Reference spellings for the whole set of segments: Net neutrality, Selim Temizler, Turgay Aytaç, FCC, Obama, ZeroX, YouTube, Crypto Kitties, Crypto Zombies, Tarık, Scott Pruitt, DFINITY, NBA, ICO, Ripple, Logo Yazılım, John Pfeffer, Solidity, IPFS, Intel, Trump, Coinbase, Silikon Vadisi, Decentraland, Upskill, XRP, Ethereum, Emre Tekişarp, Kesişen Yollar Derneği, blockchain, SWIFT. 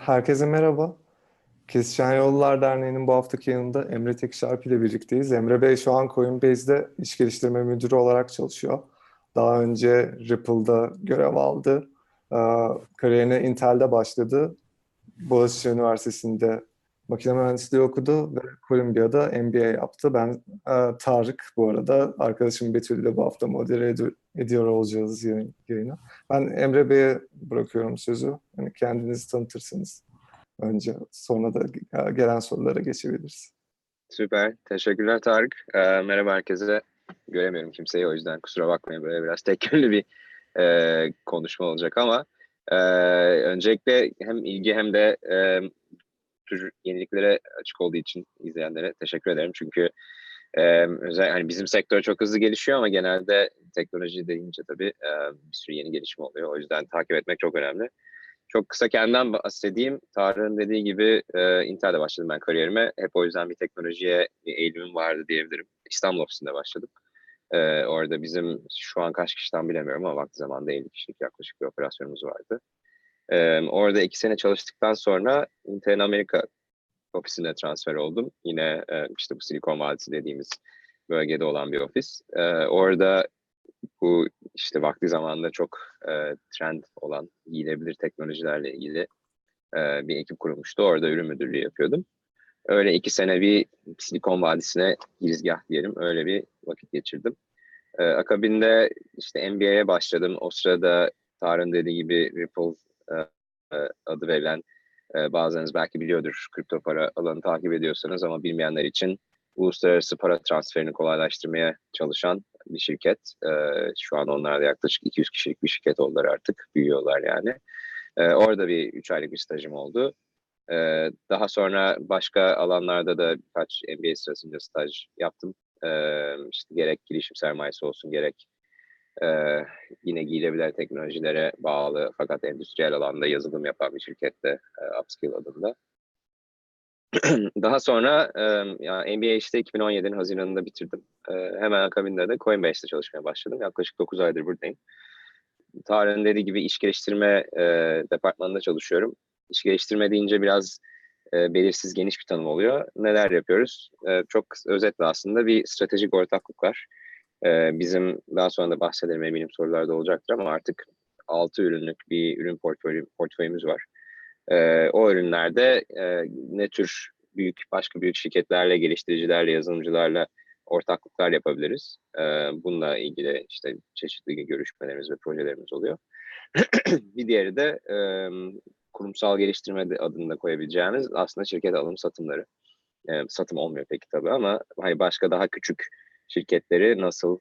Herkese merhaba. Kesişen Yollar Derneği'nin bu haftaki yanında Emre Tekişarp ile birlikteyiz. Emre Bey şu an Coinbase'de iş geliştirme müdürü olarak çalışıyor. Daha önce Ripple'da görev aldı. Kariyerine Intel'de başladı. Boğaziçi Üniversitesi'nde makine mühendisliği okudu ve Columbia'da MBA yaptı. Ben Tarık bu arada. Arkadaşım Betül ile bu hafta modere ediyor olacağız yayını. Ben Emre Bey'e bırakıyorum sözü. Yani kendinizi tanıtırsınız önce. Sonra da gelen sorulara geçebiliriz. Süper. Teşekkürler Tarık. Merhaba herkese. Göremiyorum kimseyi, o yüzden kusura bakmayın. Böyle biraz tek yönlü bir konuşma olacak ama öncelikle hem ilgi hem de tür yeniliklere açık olduğu için izleyenlere teşekkür ederim. Çünkü hani bizim sektör çok hızlı gelişiyor ama genelde teknoloji deyince tabii bir sürü yeni gelişme oluyor. O yüzden takip etmek çok önemli. Çok kısa kendimden bahsedeyim. Tarık'ın dediği gibi Intel'de başladım ben kariyerime. Hep o yüzden bir teknolojiye bir eğilimim vardı diyebilirim. İstanbul ofisinde başladım. Orada bizim şu an kaç kişiden bilemiyorum ama vakti zamanında 50 kişilik yaklaşık bir operasyonumuz vardı. Orada 2 sene çalıştıktan sonra Intel'in Amerika ofisine transfer oldum. Yine işte bu Silikon Vadisi dediğimiz bölgede olan bir ofis. Orada bu işte vakti zamanında çok trend olan giyilebilir teknolojilerle ilgili bir ekip kurulmuştu. Orada ürün müdürlüğü yapıyordum. Öyle 2 sene bir Silikon Vadisi'ne girizgah diyelim. Öyle bir vakit geçirdim. Akabinde işte MBA'ye başladım. O sırada Tarık'ın dediği gibi Ripple adı verilen, bazılarınız belki biliyordur kripto para alanı takip ediyorsanız ama bilmeyenler için uluslararası para transferini kolaylaştırmaya çalışan bir şirket. Şu an onlar da yaklaşık 200 kişilik bir şirket oldular artık. Büyüyorlar yani. Orada bir 3 aylık bir stajım oldu. Daha sonra başka alanlarda da birkaç MBA sırasında staj yaptım. İşte gerek girişim sermayesi olsun, gerek yine giyilebilir teknolojilere bağlı fakat endüstriyel alanda yazılım yapan bir şirkette, Upskill adında. Daha sonra MBA işte 2017'nin Haziran'ında bitirdim. Hemen akabinde de Coinbase'de çalışmaya başladım. Yaklaşık 9 aydır buradayım. Tarık'ın dediği gibi iş geliştirme departmanında çalışıyorum. İş geliştirme deyince biraz belirsiz, geniş bir tanım oluyor. Neler yapıyoruz? Çok özetle aslında bir stratejik ortaklıklar. Bizim daha sonra da bahsederim, eminim sorularda olacaktır ama artık 6 ürünlük bir ürün portföyümüz var. O ürünlerde ne tür başka büyük şirketlerle, geliştiricilerle, yazılımcılarla ortaklıklar yapabiliriz. Bununla ilgili işte çeşitli görüşmelerimiz ve projelerimiz oluyor. Bir diğeri de kurumsal geliştirme adında koyabileceğimiz aslında şirket alım satımları. Satım olmuyor peki tabii ama hani başka daha küçük şirketleri nasıl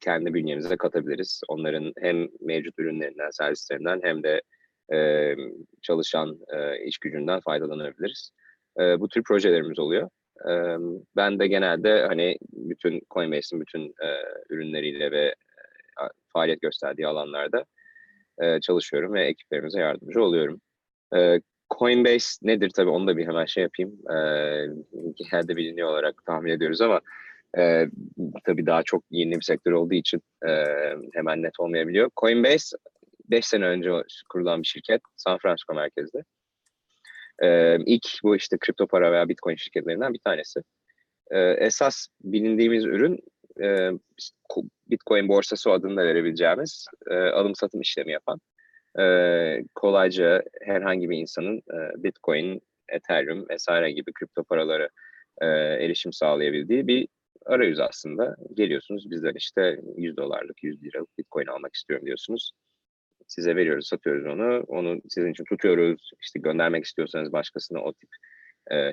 kendi bünyemize katabiliriz? Onların hem mevcut ürünlerinden, servislerinden hem de çalışan iş gücünden faydalanabiliriz. Bu tür projelerimiz oluyor. Ben de genelde hani bütün Coinbase'in bütün ürünleriyle ve faaliyet gösterdiği alanlarda çalışıyorum ve ekiplerimize yardımcı oluyorum. Coinbase nedir? Tabii onu da bir hemen şey yapayım. Genelde biliniyor olarak tahmin ediyoruz ama tabii daha çok yeni bir sektör olduğu için hemen net olmayabiliyor. Coinbase 5 sene önce kurulan bir şirket, San Francisco merkezli. İlk bu işte kripto para veya Bitcoin şirketlerinden bir tanesi. Esas bilindiğimiz ürün Bitcoin borsası adında verebileceğimiz alım-satım işlemi yapan, kolayca herhangi bir insanın Bitcoin, Ethereum vesaire gibi kripto paraları erişim sağlayabildiği bir arayüz aslında. Geliyorsunuz bizden işte $100'lık, 100 liralık Bitcoin almak istiyorum diyorsunuz. Size veriyoruz, satıyoruz onu. Onu sizin için tutuyoruz. İşte göndermek istiyorsanız başkasına o tip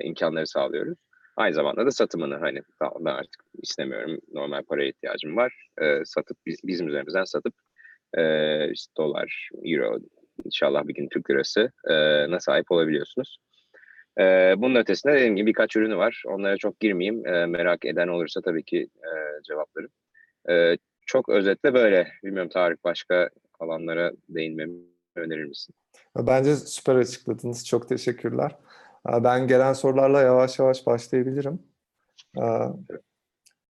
imkanları sağlıyoruz. Aynı zamanda da satımını hani tamam ben artık istemiyorum, normal paraya ihtiyacım var. Satıp bizim üzerimizden satıp işte dolar, euro, inşallah bir gün Türk lirasına sahip olabiliyorsunuz. Bunun ötesinde dediğim gibi birkaç ürünü var. Onlara çok girmeyeyim. Merak eden olursa tabii ki cevaplarım. Çok özetle böyle. Bilmiyorum Tarık, başka alanlara değinmemi önerir misin? Bence süper açıkladınız. Çok teşekkürler. Ben gelen sorularla yavaş yavaş başlayabilirim.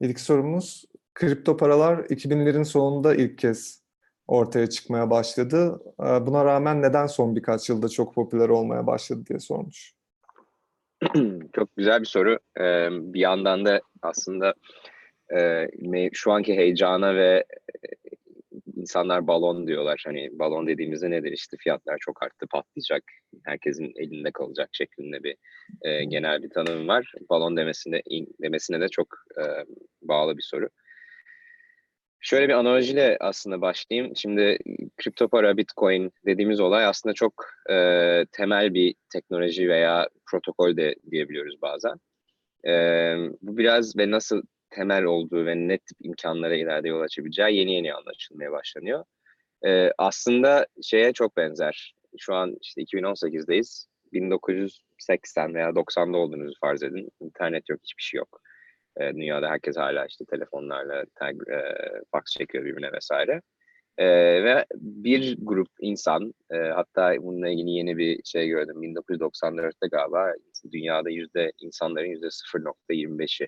İlk sorumuz, kripto paralar 2000'lerin sonunda ilk kez ortaya çıkmaya başladı. Buna rağmen neden son birkaç yılda çok popüler olmaya başladı diye sormuş. Çok güzel bir soru. Bir yandan da aslında şu anki heyecana ve insanlar balon diyorlar. Hani balon dediğimizde nedir? İşte fiyatlar çok arttı, patlayacak, herkesin elinde kalacak şeklinde bir genel bir tanım var. Balon demesine de çok bağlı bir soru. Şöyle bir analojiyle aslında başlayayım. Şimdi kripto para, Bitcoin dediğimiz olay aslında çok temel bir teknoloji veya protokol de diyebiliyoruz bazen. Bu biraz ve nasıl temel olduğu ve net tip imkanlara ileride yol açabileceği yeni anlaşılmaya başlanıyor. Aslında şeye çok benzer. Şu an işte 2018'deyiz. 1980 veya 90'da olduğunuzu farz edin. İnternet yok, hiçbir şey yok. Dünyada herkes hala işte telefonlarla fax çekiyor birbirine vesaire. Ve bir grup insan, hatta bununla ilgili yeni bir şey gördüm. 1994'te galiba dünyada insanların %0.25'i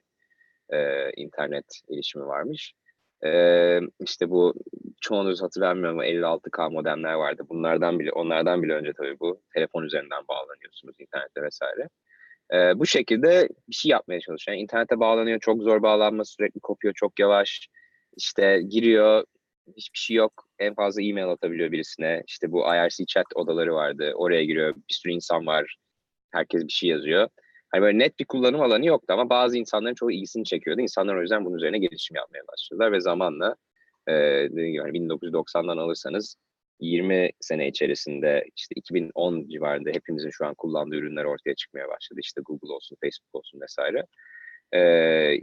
internet erişimi varmış. İşte bu çoğunuz hatırlamıyorum ama 56K modemler vardı. Onlardan bile önce tabii bu telefon üzerinden bağlanıyorsunuz internete vesaire. Bu şekilde bir şey yapmaya çalışıyor. Yani internete bağlanıyor, çok zor bağlanma, sürekli kopuyor, çok yavaş. İşte giriyor, hiçbir şey yok. En fazla e-mail atabiliyor birisine. İşte bu IRC chat odaları vardı. Oraya giriyor, bir sürü insan var. Herkes bir şey yazıyor. Hani böyle net bir kullanım alanı yoktu ama bazı insanların çoğu ilgisini çekiyordu. İnsanlar o yüzden bunun üzerine gelişim yapmaya başladılar ve zamanla yani 1990'dan alırsanız 20 sene içerisinde işte 2010 civarında hepimizin şu an kullandığı ürünler ortaya çıkmaya başladı. İşte Google olsun, Facebook olsun vesaire.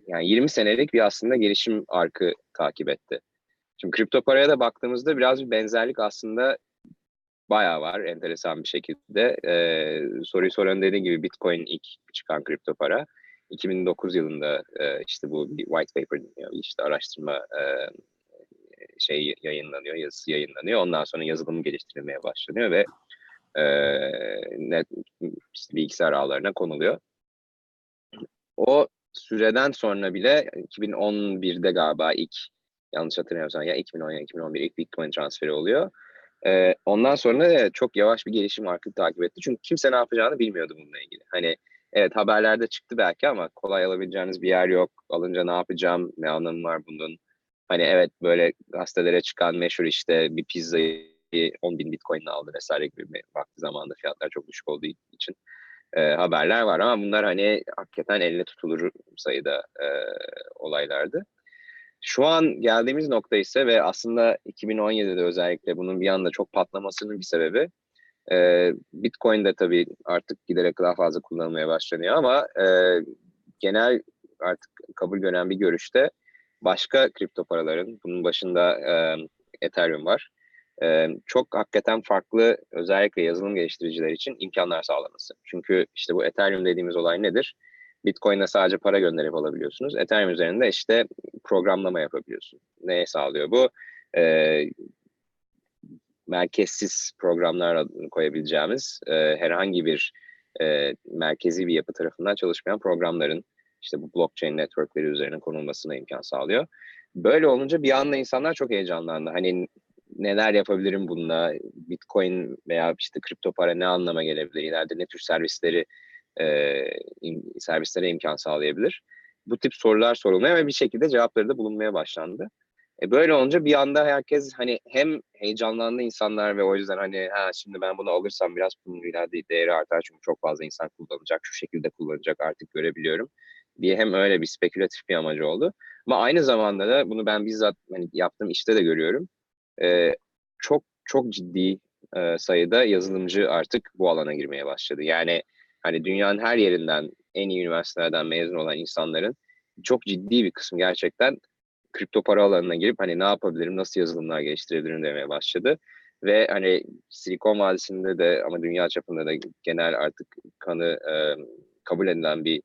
Yani 20 senelik bir aslında gelişim arkı takip etti. Şimdi kripto paraya da baktığımızda biraz bir benzerlik aslında bayağı var enteresan bir şekilde. Soruyu soran dediğim gibi Bitcoin ilk çıkan kripto para. 2009 yılında işte bu bir white paper deniyor, işte araştırma yayınlanıyor, yazısı yayınlanıyor. Ondan sonra yazılım geliştirilmeye başlanıyor ve işte bilgisayar ağlarına konuluyor. O süreden sonra bile 2011'de galiba ilk, yanlış hatırlamıyorsam ya 2010 ya 2011 ilk Bitcoin transferi oluyor. Ondan sonra çok yavaş bir gelişim arkı takip etti. Çünkü kimse ne yapacağını bilmiyordu bununla ilgili. Hani evet haberlerde çıktı belki ama kolay alabileceğiniz bir yer yok. Alınca ne yapacağım, ne anlamı var bunun? Hani evet böyle gazetelere çıkan meşhur işte bir pizzayı 10.000 Bitcoin'le aldı vesaire gibi vakti zamanında fiyatlar çok düşük olduğu için haberler var. Ama bunlar hani hakikaten elle tutulur sayıda olaylardı. Şu an geldiğimiz nokta ise ve aslında 2017'de özellikle bunun bir anda çok patlamasının bir sebebi Bitcoin'de tabii artık giderek daha fazla kullanılmaya başlanıyor ama genel artık kabul gören bir görüşte başka kripto paraların, bunun başında Ethereum var, çok hakikaten farklı özellikle yazılım geliştiriciler için imkanlar sağlaması. Çünkü işte bu Ethereum dediğimiz olay nedir? Bitcoin'e sadece para gönderip alabiliyorsunuz. Ethereum üzerinde işte programlama yapabiliyorsun. Neye sağlıyor bu? Merkezsiz programlar koyabileceğimiz herhangi bir merkezi bir yapı tarafından çalışmayan programların işte bu blockchain networkleri üzerine konulmasına imkan sağlıyor. Böyle olunca bir anda insanlar çok heyecanlandı. Hani neler yapabilirim bununla? Bitcoin veya işte kripto para ne anlama gelebilir? İleride ne tür servislere imkan sağlayabilir. Bu tip sorular sorulmaya ve bir şekilde cevapları da bulunmaya başlandı. Böyle olunca bir anda herkes hani hem heyecanlandı insanlar ve o yüzden hani şimdi ben bunu alırsam biraz bunun ileride değeri artar çünkü çok fazla insan kullanacak, şu şekilde kullanacak artık görebiliyorum diye hem öyle bir spekülatif bir amacı oldu. Ama aynı zamanda da bunu ben bizzat hani yaptığım işte de görüyorum. Çok ciddi sayıda yazılımcı artık bu alana girmeye başladı. Yani hani dünyanın her yerinden en iyi üniversitelerden mezun olan insanların çok ciddi bir kısmı gerçekten kripto para alanına girip hani ne yapabilirim, nasıl yazılımlar geliştirebilirim demeye başladı. Ve hani Silikon Vadisi'nde de ama dünya çapında da genel artık kabul edilen bir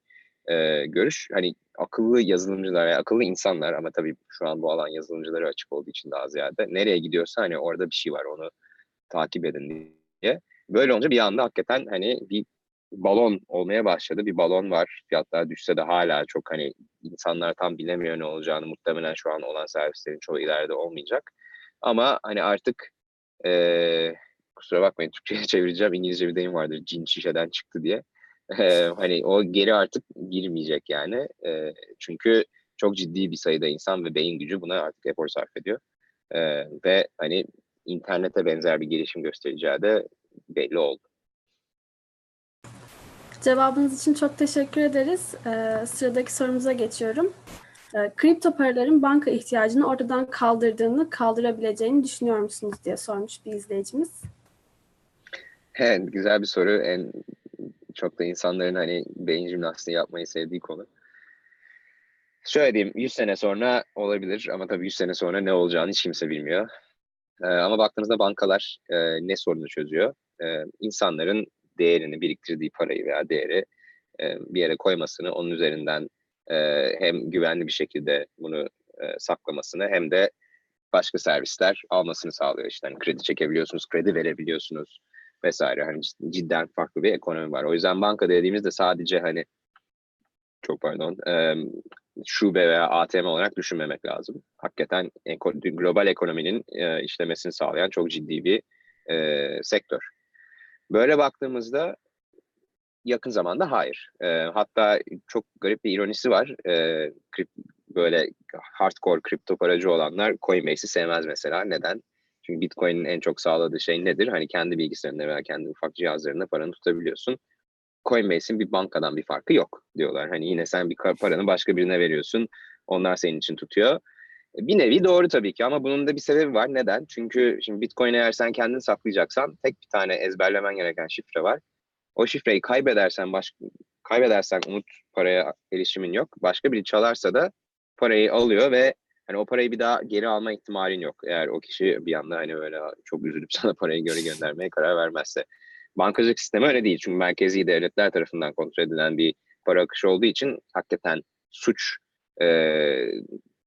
görüş. Hani akıllı yazılımcılar, yani akıllı insanlar ama tabii şu an bu alan yazılımcılara açık olduğu için daha ziyade nereye gidiyorsa hani orada bir şey var onu takip edin diye. Böyle olunca bir anda hakikaten hani bir balon olmaya başladı. Bir balon var. Fiyatlar düşse de hala çok hani insanlar tam bilemiyor ne olacağını. Muhtemelen şu an olan servislerin çoğu ileride olmayacak. Ama hani artık kusura bakmayın, Türkçe'ye çevireceğim. İngilizce bir deyim vardır, cin şişeden çıktı diye. Hani o geri artık girmeyecek yani. Çünkü çok ciddi bir sayıda insan ve beyin gücü buna artık efor sarf ediyor. Ve hani internete benzer bir gelişim göstereceği de belli oldu. Cevabınız için çok teşekkür ederiz. Sıradaki sorumuza geçiyorum. Kripto paraların banka ihtiyacını ortadan kaldırdığını, kaldırabileceğini düşünüyor musunuz diye sormuş bir izleyicimiz. Evet, güzel bir soru. Çok da insanların hani beyin jimnastiği yapmayı sevdiği konu. Şöyle diyeyim, 100 sene sonra olabilir ama tabii 100 sene sonra ne olacağını hiç kimse bilmiyor. Ama baktığınızda bankalar ne sorunu çözüyor? İnsanların değerini, biriktirdiği parayı veya değeri bir yere koymasını, onun üzerinden hem güvenli bir şekilde bunu saklamasını hem de başka servisler almasını sağlıyor. İşte hani kredi çekebiliyorsunuz, kredi verebiliyorsunuz vesaire. Hani cidden farklı bir ekonomi var. O yüzden banka dediğimizde sadece hani şube veya ATM olarak düşünmemek lazım. Hakikaten global ekonominin işlemesini sağlayan çok ciddi bir sektör. Böyle baktığımızda yakın zamanda hayır. Hatta çok garip bir ironisi var. Böyle hardcore kripto paracı olanlar Coinbase'i sevmez mesela. Neden? Çünkü Bitcoin'in en çok sağladığı şey nedir? Hani kendi bilgisayarında veya kendi ufak cihazlarında paranı tutabiliyorsun. Coinbase'in bir bankadan bir farkı yok diyorlar. Hani yine sen bir paranı başka birine veriyorsun. Onlar senin için tutuyor. Bir nevi doğru tabii ki ama bunun da bir sebebi var. Neden? Çünkü şimdi Bitcoin eğer sen kendin saklayacaksan tek bir tane ezberlemen gereken şifre var. O şifreyi kaybedersen unut, paraya erişimin yok. Başka biri çalarsa da parayı alıyor ve hani o parayı bir daha geri alma ihtimalin yok. Eğer o kişi bir anda hani öyle çok üzülüp sana parayı geri göndermeye karar vermezse. Bankacılık sistemi öyle değil. Çünkü merkezi devletler tarafından kontrol edilen bir para akışı olduğu için hakikaten suç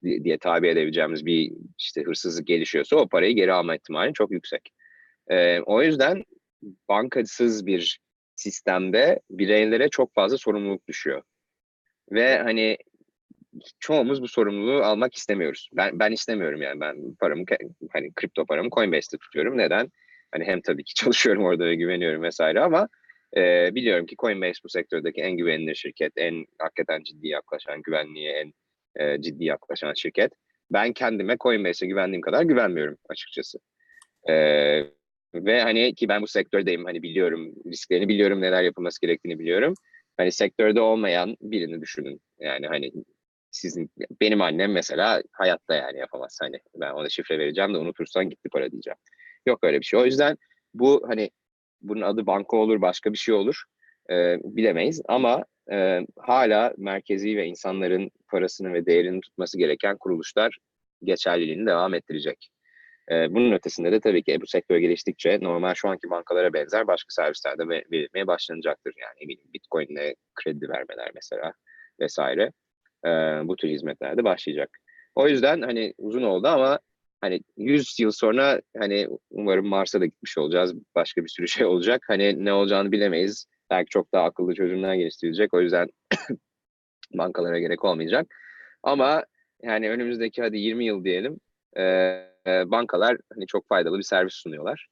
diye tabi edebileceğimiz bir işte hırsızlık gelişiyorsa o parayı geri alma ihtimali çok yüksek. O yüzden bankasız bir sistemde bireylere çok fazla sorumluluk düşüyor. Ve hani çoğumuz bu sorumluluğu almak istemiyoruz. Ben istemiyorum yani. Ben paramı, hani kripto paramı Coinbase'de tutuyorum. Neden? Hani hem tabii ki çalışıyorum orada ve güveniyorum vesaire ama biliyorum ki Coinbase bu sektördeki en güvenilir şirket, en hakikaten ciddi yaklaşan, güvenliğe en ciddi yaklaşan şirket. Ben kendime Coinbase'e güvendiğim kadar güvenmiyorum açıkçası. Ve hani ki ben bu sektördeyim, hani biliyorum risklerini, biliyorum neler yapılması gerektiğini biliyorum. Hani sektörde olmayan birini düşünün. Yani hani benim annem mesela hayatta yani yapamaz. Hani ben ona şifre vereceğim de unutursan gitti para diyeceğim. Yok öyle bir şey. O yüzden bu hani bunun adı banka olur, başka bir şey olur bilemeyiz ama hala merkezi ve insanların parasını ve değerini tutması gereken kuruluşlar geçerliliğini devam ettirecek. Bunun ötesinde de tabii ki bu sektör geliştikçe normal şu anki bankalara benzer başka servislerde verilmeye başlanacaktır. Yani eminim Bitcoin'le kredi vermeler mesela vesaire bu tür hizmetler de başlayacak. O yüzden hani uzun oldu ama hani 100 yıl sonra hani umarım Mars'a da gitmiş olacağız. Başka bir sürü şey olacak. Hani ne olacağını bilemeyiz. Belki çok daha akıllı çözümler geliştirilecek. O yüzden bankalara gerek olmayacak. Ama yani önümüzdeki hadi 20 yıl diyelim. Bankalar hani çok faydalı bir servis sunuyorlar.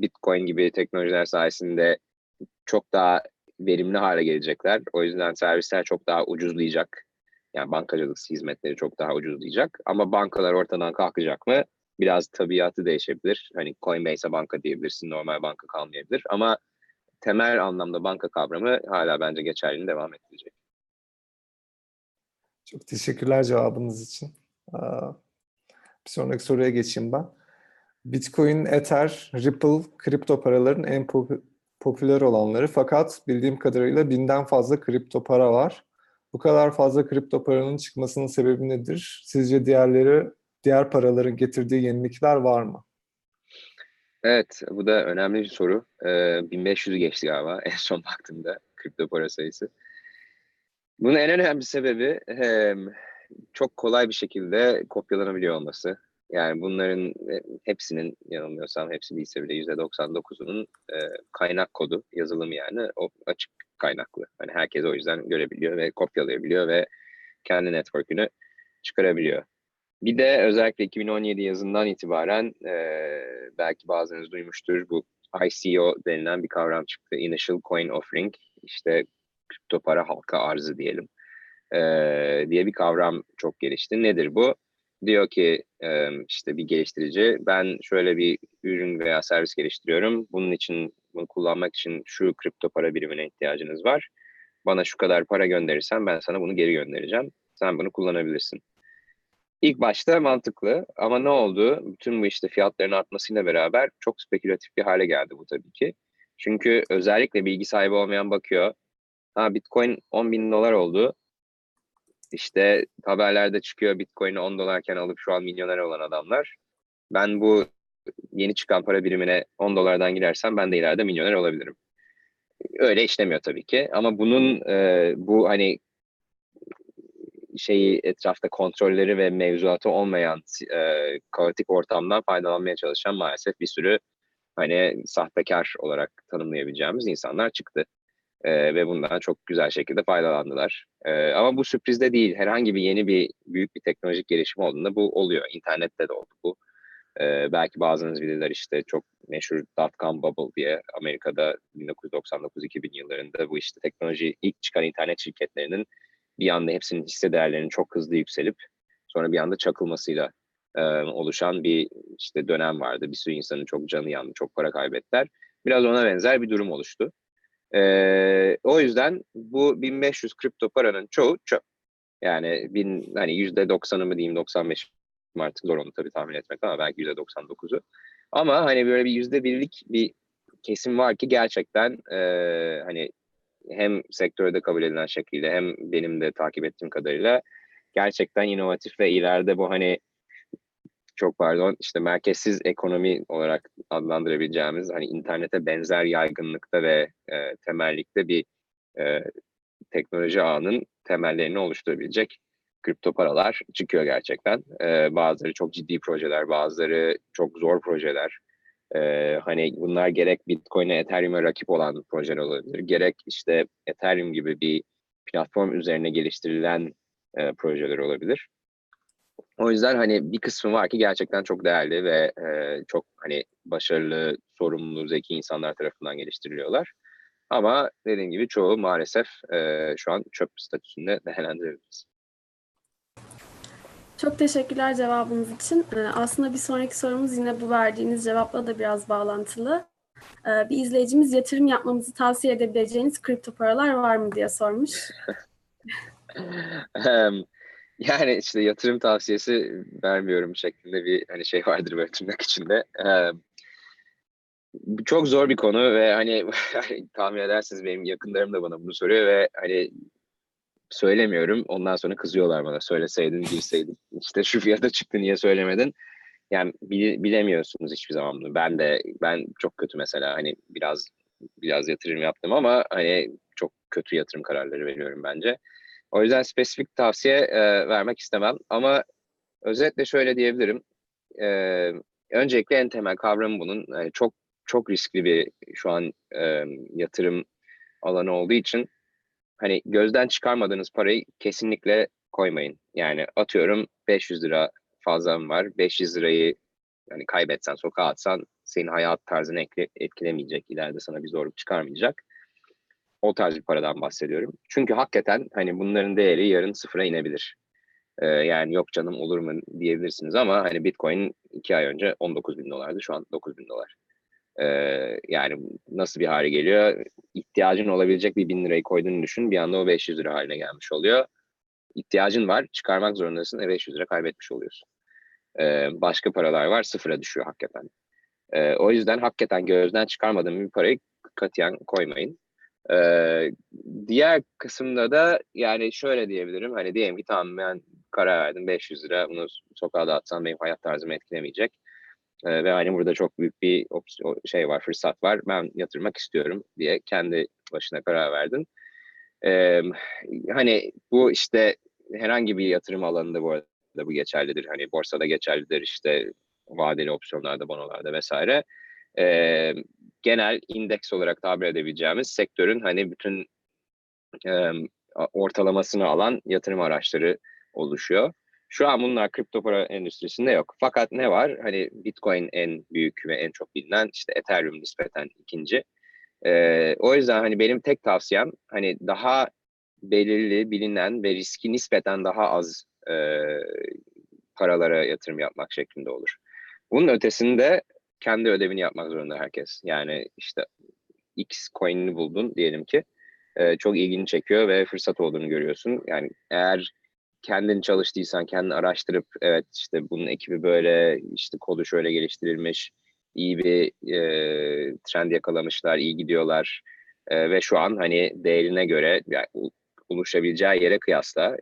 Bitcoin gibi teknolojiler sayesinde çok daha verimli hale gelecekler. O yüzden servisler çok daha ucuzlayacak. Yani bankacılık hizmetleri çok daha ucuzlayacak. Ama bankalar ortadan kalkacak mı? Biraz tabiatı değişebilir. Hani Coinbase'e banka diyebilirsin, normal banka kalmayabilir. Ama temel anlamda banka kavramı hala bence geçerliliğini devam ettirecek. Çok teşekkürler cevabınız için. Bir sonraki soruya geçeyim ben. Bitcoin, Ether, Ripple, kripto paraların en popüler olanları. Fakat bildiğim kadarıyla 1000'den fazla kripto para var. Bu kadar fazla kripto paranın çıkmasının sebebi nedir? Sizce diğer paraların getirdiği yenilikler var mı? Evet, bu da önemli bir soru. 1500'ü geçti galiba en son baktığımda kripto para sayısı. Bunun en önemli sebebi çok kolay bir şekilde kopyalanabiliyor olması. Yani bunların hepsinin, yanılmıyorsam hepsi değilse bile %99'unun kaynak kodu, yazılımı yani o açık kaynaklı. Hani herkes o yüzden görebiliyor ve kopyalayabiliyor ve kendi network'ünü çıkarabiliyor. Bir de özellikle 2017 yazından itibaren belki bazılarınız duymuştur, bu ICO denilen bir kavram çıktı. Initial Coin Offering, işte kripto para halka arzı diyelim diye bir kavram çok gelişti. Nedir bu? Diyor ki işte bir geliştirici, ben şöyle bir ürün veya servis geliştiriyorum. Bunun için, bunu kullanmak için şu kripto para birimine ihtiyacınız var. Bana şu kadar para gönderirsen ben sana bunu geri göndereceğim. Sen bunu kullanabilirsin. İlk başta mantıklı ama ne oldu? Bütün bu işte fiyatların artmasıyla beraber çok spekülatif bir hale geldi bu tabii ki. Çünkü özellikle bilgi sahibi olmayan bakıyor. Ha, Bitcoin 10.000 dolar oldu. İşte haberlerde çıkıyor, Bitcoin'i 10 dolarken alıp şu an milyoner olan adamlar. Ben bu yeni çıkan para birimine 10 dolardan girersem ben de ileride milyoner olabilirim. Öyle işlemiyor tabii ki. Ama bunun bu hani şeyi, etrafta kontrolleri ve mevzuatı olmayan kaotik ortamdan faydalanmaya çalışan maalesef bir sürü hani sahtekar olarak tanımlayabileceğimiz insanlar çıktı. Ve bundan çok güzel şekilde faydalandılar. Ama bu sürpriz de değil. Herhangi bir yeni bir büyük bir teknolojik gelişim olduğunda bu oluyor. İnternette de oldu bu. Belki bazınız bilirler, işte çok meşhur dot-com bubble diye Amerika'da 1999-2000 yıllarında bu işte teknoloji ilk çıkan internet şirketlerinin bir anda hepsinin hisse değerlerinin çok hızlı yükselip sonra bir anda çakılmasıyla oluşan bir işte dönem vardı. Bir sürü insanın çok canı yandı, çok para kaybettiler. Biraz ona benzer bir durum oluştu. O yüzden bu 1500 kripto paranın çoğu çöp. Yani hani %90'ı mı diyeyim, 95 artık zor onu tabii tahmin etmek ama belki %99'u. Ama hani böyle bir %1'lik bir kesim var ki gerçekten hani hem sektörde kabul edilen şekliyle hem benim de takip ettiğim kadarıyla gerçekten inovatif ve ileride bu hani çok pardon işte merkezsiz ekonomi olarak adlandırabileceğimiz hani internete benzer yaygınlıkta ve temellikte bir teknoloji ağının temellerini oluşturabilecek kripto paralar çıkıyor gerçekten. Bazıları çok ciddi projeler, bazıları çok zor projeler. Hani bunlar gerek Bitcoin'e, Ethereum'e rakip olan projeler olabilir. Gerek işte Ethereum gibi bir platform üzerine geliştirilen projeler olabilir. O yüzden hani bir kısmı var ki gerçekten çok değerli ve çok hani başarılı, sorumlu, zeki insanlar tarafından geliştiriliyorlar. Ama dediğim gibi çoğu maalesef şu an çöp statüsünde değerlendirebiliriz. Çok teşekkürler cevabınız için. Aslında bir sonraki sorumuz yine bu verdiğiniz cevapla da biraz bağlantılı. Bir izleyicimiz yatırım yapmamızı tavsiye edebileceğiniz kripto paralar var mı diye sormuş. Yani işte yatırım tavsiyesi vermiyorum şeklinde bir hani şey vardır böyle tırnak içinde. Çok zor bir konu ve hani tahmin edersiniz benim yakınlarım da bana bunu soruyor ve hani söylemiyorum. Ondan sonra kızıyorlar bana. Söyleseydin, girseydin. İşte şu fiyata çıktı, niye söylemedin? Yani bilemiyorsunuz hiçbir zaman bunu. Ben çok kötü mesela hani biraz yatırım yaptım ama hani çok kötü yatırım kararları veriyorum bence. O yüzden spesifik tavsiye vermek istemem ama özetle şöyle diyebilirim. Öncelikle en temel kavramı bunun yani çok çok riskli bir şu an yatırım alanı olduğu için hani gözden çıkarmadığınız parayı kesinlikle koymayın. Yani atıyorum 500 lira fazlan var. 500 lirayı yani kaybetsen, sokağa atsan senin hayat tarzını etkilemeyecek. İleride sana bir zorluk çıkarmayacak. O tarz bir paradan bahsediyorum. Çünkü hakikaten hani bunların değeri yarın sıfıra inebilir. Yani yok canım olur mu diyebilirsiniz ama hani Bitcoin 2 ay önce 19.000 dolardı. Şu an 9.000 dolar. Yani nasıl bir hale geliyor? İhtiyacın olabilecek bir 1.000 lirayı koyduğunu düşün. Bir anda o 500 lira haline gelmiş oluyor. İhtiyacın var. Çıkarmak zorundasın. 500 lira kaybetmiş oluyorsun. Başka paralar var. Sıfıra düşüyor hakikaten. O yüzden hakikaten gözden çıkarmadığım bir parayı katiyen koymayın. Diğer kısımda da yani şöyle diyebilirim, hani diyelim ki tamam ben karar verdim 500 lira bunu sokağa da atsam benim hayat tarzımı etkilemeyecek ve hani burada çok büyük bir şey var, fırsat var, ben yatırmak istiyorum diye kendi başına karar verdin. Hani bu işte herhangi bir yatırım alanında bu arada bu geçerlidir, hani borsada geçerlidir, işte vadeli opsiyonlarda, bonolarda vesaire. Genel indeks olarak tabir edebileceğimiz sektörün hani bütün ortalamasını alan yatırım araçları oluşuyor. Şu an bunlar kripto para endüstrisinde yok. Fakat ne var? Hani Bitcoin en büyük ve en çok bilinen, işte Ethereum nispeten ikinci. O yüzden hani benim tek tavsiyem hani daha belirli, bilinen ve riski nispeten daha az paralara yatırım yapmak şeklinde olur. Bunun ötesinde kendi ödevini yapmak zorunda herkes. Yani işte X coin'ini buldun diyelim ki. Çok ilgini çekiyor ve fırsat olduğunu görüyorsun. Yani eğer kendin çalıştıysan, kendini araştırıp evet işte bunun ekibi böyle, işte kodu şöyle geliştirilmiş, iyi bir trend yakalamışlar, iyi gidiyorlar ve şu an hani değerine göre, yani oluşabileceği yere kıyasla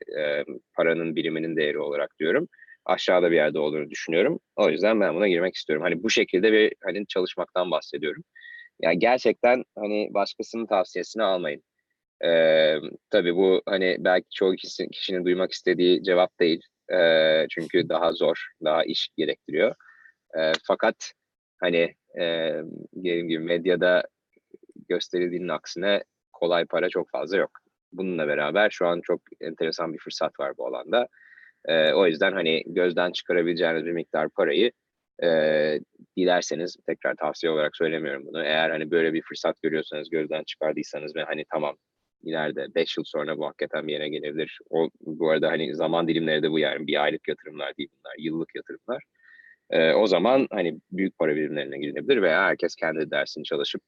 paranın biriminin değeri olarak diyorum, aşağıda bir yerde olduğunu düşünüyorum. O yüzden ben buna girmek istiyorum. Hani bu şekilde bir hani çalışmaktan bahsediyorum. Yani gerçekten hani başkasının tavsiyesini almayın. Tabii bu hani belki çoğu kişinin duymak istediği cevap değil. Çünkü daha zor, daha iş gerektiriyor. Fakat hani dediğim gibi medyada gösterildiğinin aksine kolay para çok fazla yok. Bununla beraber şu an çok enteresan bir fırsat var bu alanda. O yüzden hani gözden çıkarabileceğiniz bir miktar parayı dilerseniz, tekrar tavsiye olarak söylemiyorum bunu. Eğer hani böyle bir fırsat görüyorsanız, gözden çıkardıysanız ve hani tamam ileride 5 yıl sonra bu hakikaten bir yere gelebilir. Bu arada hani zaman dilimleri de bu, yani bir aylık yatırımlar değil bunlar, yıllık yatırımlar. O zaman hani büyük para birimlerine girilebilir veya herkes kendi dersini çalışıp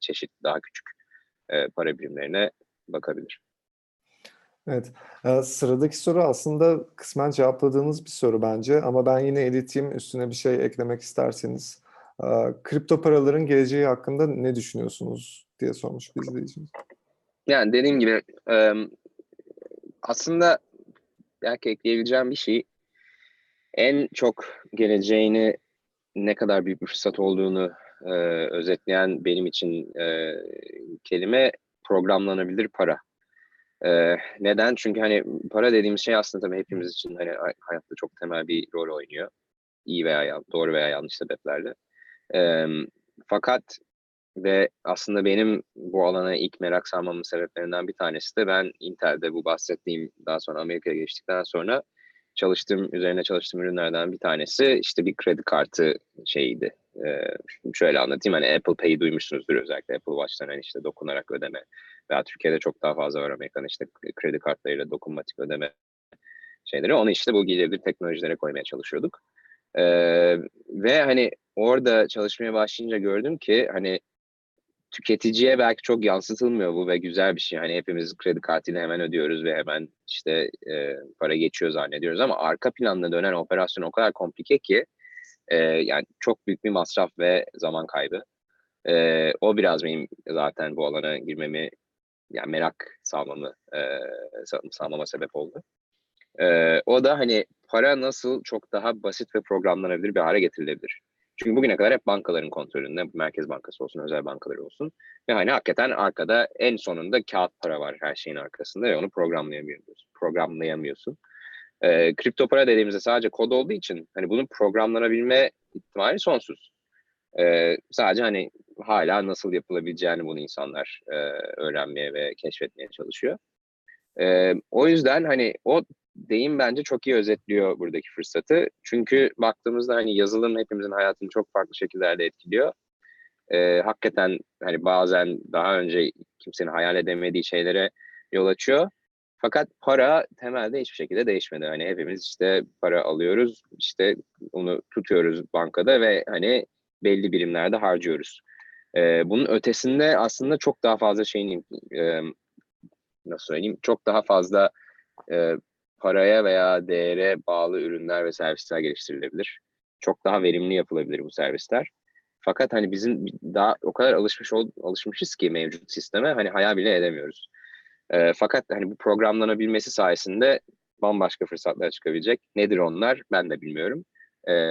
çeşitli daha küçük para birimlerine bakabilir. Evet, sıradaki soru aslında kısmen cevapladığınız bir soru bence ama ben yine editeyim, üstüne bir şey eklemek isterseniz. Kripto paraların geleceği hakkında ne düşünüyorsunuz diye sormuş bir izleyicimiz. Yani dediğim gibi aslında belki ekleyebileceğim bir şey, en çok geleceğini, ne kadar büyük bir fırsat olduğunu özetleyen benim için kelime programlanabilir para. Neden? Çünkü hani para dediğimiz şey aslında tabii hepimiz için hani hayatta çok temel bir rol oynuyor. İyi veya doğru veya yanlış sebeplerle. Fakat ve aslında benim bu alana ilk merak sarmamın sebeplerinden bir tanesi de ben Intel'de bu bahsettiğim, daha sonra Amerika'ya geçtikten sonra üzerine çalıştığım ürünlerden bir tanesi işte bir kredi kartı şeyiydi. Şöyle anlatayım, hani Apple Pay'i duymuşsunuzdur, özellikle Apple Watch'tan hani işte dokunarak ödeme. Veya Türkiye'de çok daha fazla var Amerika'nın işte kredi kartlarıyla dokunmatik ödeme şeyleri. Onu işte bu gelebilir teknolojilere koymaya çalışıyorduk. Ve hani orada çalışmaya başlayınca gördüm ki hani tüketiciye belki çok yansıtılmıyor bu ve güzel bir şey. Hani hepimiz kredi kartıyla hemen ödüyoruz ve hemen işte para geçiyor zannediyoruz ama arka planda dönen operasyon o kadar komplike ki yani çok büyük bir masraf ve zaman kaybı. O biraz benim zaten bu alana girmemi, yani merak salmama sebep oldu. O da hani para nasıl çok daha basit ve programlanabilir bir hale getirilebilir. Çünkü bugüne kadar hep bankaların kontrolünde, Merkez Bankası olsun, özel bankaları olsun. Ve hani hakikaten arkada en sonunda kağıt para var her şeyin arkasında ve onu programlayamıyorsun. Kripto para dediğimizde sadece kod olduğu için hani bunun programlanabilme ihtimali sonsuz. Sadece hani hala nasıl yapılabileceğini bunu insanlar öğrenmeye ve keşfetmeye çalışıyor. O yüzden hani o deyim bence çok iyi özetliyor buradaki fırsatı. Çünkü baktığımızda hani yazılım hepimizin hayatını çok farklı şekillerde etkiliyor. Hakikaten hani bazen daha önce kimsenin hayal edemediği şeylere yol açıyor. Fakat para temelde hiçbir şekilde değişmedi. Hani hepimiz işte para alıyoruz, işte onu tutuyoruz bankada ve hani belli birimlerde harcıyoruz. Bunun ötesinde aslında çok daha fazla şeyin, çok daha fazla paraya veya değere bağlı ürünler ve servisler geliştirilebilir. Çok daha verimli yapılabilir bu servisler. Fakat hani bizim daha o kadar alışmışız ki mevcut sisteme, hani hayal bile edemiyoruz. Fakat hani bu programlanabilmesi sayesinde bambaşka fırsatlar çıkabilecek. Nedir onlar? Ben de bilmiyorum.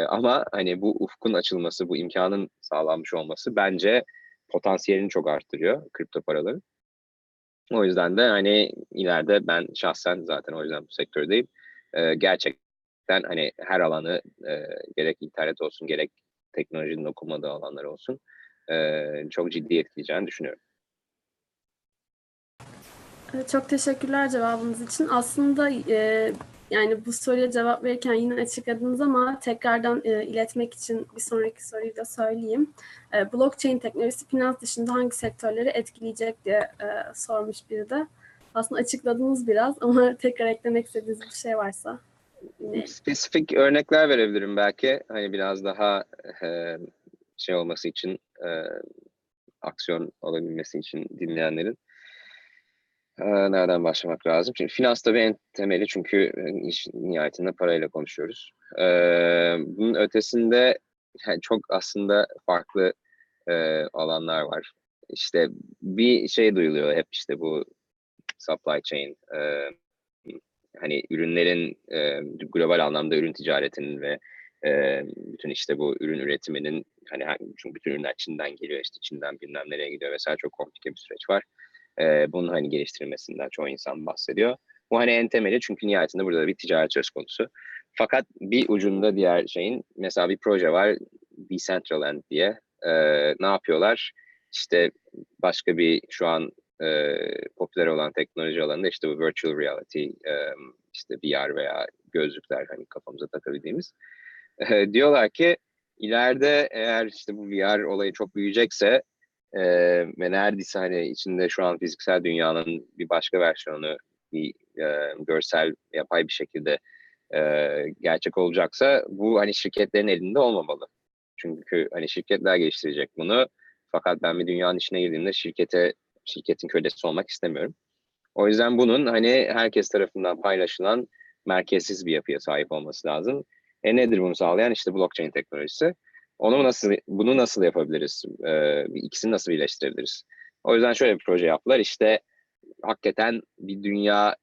Ama hani bu ufkun açılması, bu imkanın sağlanmış olması bence potansiyelini çok arttırıyor kripto paraların. O yüzden de hani ileride ben şahsen zaten o yüzden bu sektördeyim. Gerçekten hani her alanı, gerek internet olsun, gerek teknolojinin dokunmadığı alanlar olsun, çok ciddi etkileyeceğini düşünüyorum. Çok teşekkürler cevabınız için. Aslında Yani bu soruya cevap verirken yine açıkladınız ama tekrardan iletmek için bir sonraki soruyu da söyleyeyim. Blockchain teknolojisi finans dışında hangi sektörleri etkileyecek diye sormuş biri de. Aslında açıkladınız biraz ama tekrar eklemek istediğiniz bir şey varsa. Spesifik örnekler verebilirim belki. Hani biraz daha şey olması için, aksiyon olabilmesi için dinleyenlerin. Nereden başlamak lazım? Şimdi finans tabii en temeli çünkü iş nihayetinde parayla konuşuyoruz. Bunun ötesinde yani çok aslında farklı alanlar var. İşte bir şey duyuluyor hep, işte bu supply chain, hani ürünlerin global anlamda ürün ticaretinin ve bütün işte bu ürün üretiminin, hani çünkü bütün ürünler Çin'den geliyor, işte Çin'den bilmem nereye gidiyor vesaire, çok komplike bir süreç var. Bunun hani geliştirilmesinden çoğu insan bahsediyor. Bu hani en temeli çünkü nihayetinde burada da bir ticaret söz konusu. Fakat bir ucunda diğer şeyin, mesela bir proje var, Decentraland diye. Ne yapıyorlar? İşte başka bir şu an popüler olan teknoloji alanında işte bu virtual reality, işte VR veya gözlükler, hani kafamıza takabildiğimiz. Diyorlar ki ileride eğer işte bu VR olayı çok büyüyecekse ve neredeyse hani içinde şu an fiziksel dünyanın bir başka versiyonu, bir görsel, yapay bir şekilde gerçek olacaksa bu hani şirketlerin elinde olmamalı. Çünkü hani şirketler geliştirecek bunu. Fakat ben bir dünyanın içine girdiğimde şirketin kölesi olmak istemiyorum. O yüzden bunun hani herkes tarafından paylaşılan merkezsiz bir yapıya sahip olması lazım. Nedir bunu sağlayan? İşte blockchain teknolojisi. Bunu nasıl yapabiliriz? İkisini nasıl birleştirebiliriz? O yüzden şöyle bir proje yaptılar. İşte hakikaten bir dünya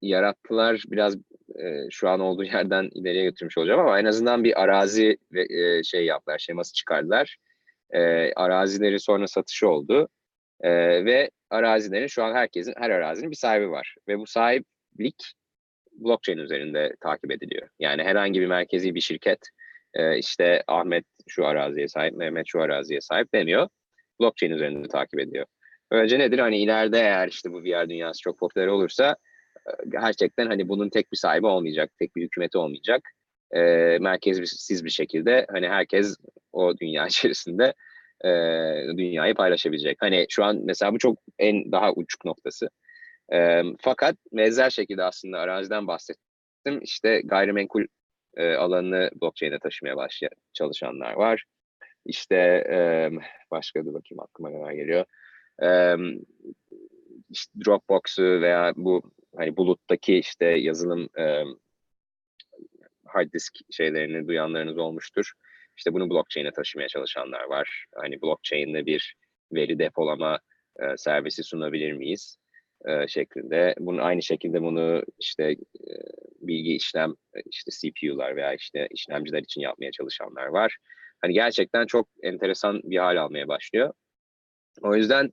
yarattılar. Biraz şu an olduğu yerden ileriye götürmüş olacağım ama en azından bir arazi ve şey yaptılar, şeması çıkardılar. Arazileri sonra satışı oldu. Ve arazilerin şu an her arazinin bir sahibi var. Ve bu sahiplik blockchain üzerinde takip ediliyor. Yani herhangi bir merkezi bir şirket işte Ahmet şu araziye sahip, Mehmet şu araziye sahip demiyor. Blockchain üzerinde takip ediyor. Önce nedir? Hani ileride eğer işte bu VR dünyası çok popüler olursa gerçekten hani bunun tek bir sahibi olmayacak, tek bir hükümeti olmayacak. Merkezsiz bir şekilde hani herkes o dünya içerisinde dünyayı paylaşabilecek. Hani şu an mesela bu çok en daha uçuk noktası. Fakat benzer şekilde aslında araziden bahsettim. İşte gayrimenkul alanını blockchain'e taşımaya çalışanlar var. İşte başka da bakayım aklıma neler geliyor. İşte Dropbox'u veya bu hani buluttaki işte yazılım hard disk şeylerini duyanlarınız olmuştur. İşte bunu blockchain'e taşımaya çalışanlar var. Hani blockchain'de bir veri depolama servisi sunabilir miyiz şeklinde. Bunun aynı şekilde bunu işte bilgi işlem, işte CPU'lar veya işte işlemciler için yapmaya çalışanlar var. Hani gerçekten çok enteresan bir hal almaya başlıyor. O yüzden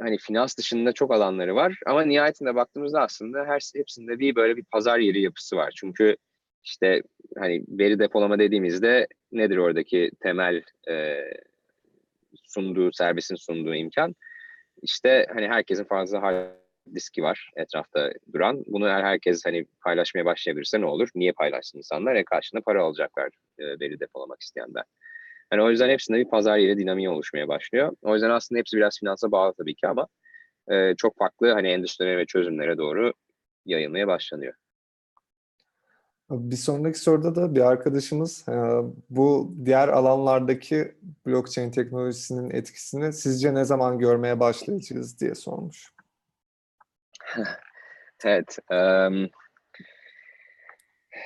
hani finans dışında çok alanları var ama nihayetinde baktığımızda aslında hepsinde bir böyle bir pazar yeri yapısı var. Çünkü işte hani veri depolama dediğimizde nedir oradaki temel servisin sunduğu imkan? İşte hani herkesin fazla hard diski var etrafta duran. Bunu herkes hani paylaşmaya başlayabilirse ne olur? Niye paylaşsın insanlar? Karşında para alacaklar veri depolamak isteyenler. Hani o yüzden hepsinde bir pazar yeri dinamiği oluşmaya başlıyor. O yüzden aslında hepsi biraz finansa bağlı tabii ki ama çok farklı hani endüstrilere ve çözümlere doğru yayılmaya başlanıyor. Bir sonraki soruda da bir arkadaşımız bu diğer alanlardaki blockchain teknolojisinin etkisini sizce ne zaman görmeye başlayacağız diye sormuş. Evet.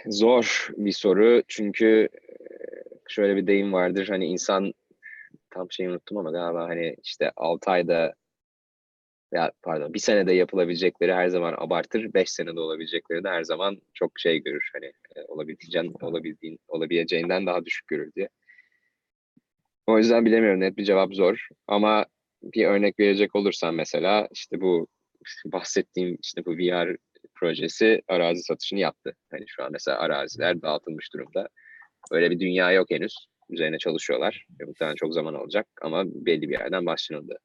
Zor bir soru çünkü şöyle bir deyim vardır, hani insan tam şeyi unuttum ama galiba hani işte 6 ayda ya pardon, bir senede yapılabilecekleri her zaman abartır, 5 senede olabilecekleri de her zaman çok şey görür, hani olabileceğinden daha düşük görür diye. O yüzden bilemiyorum, net bir cevap zor ama bir örnek verecek olursam mesela işte bu bahsettiğim işte bu VR projesi arazi satışını yaptı. Hani şu an mesela araziler dağıtılmış durumda. Öyle bir dünya yok henüz. Üzerine çalışıyorlar. Muhtemelen çok zaman alacak ama belli bir yerden başlanıldı.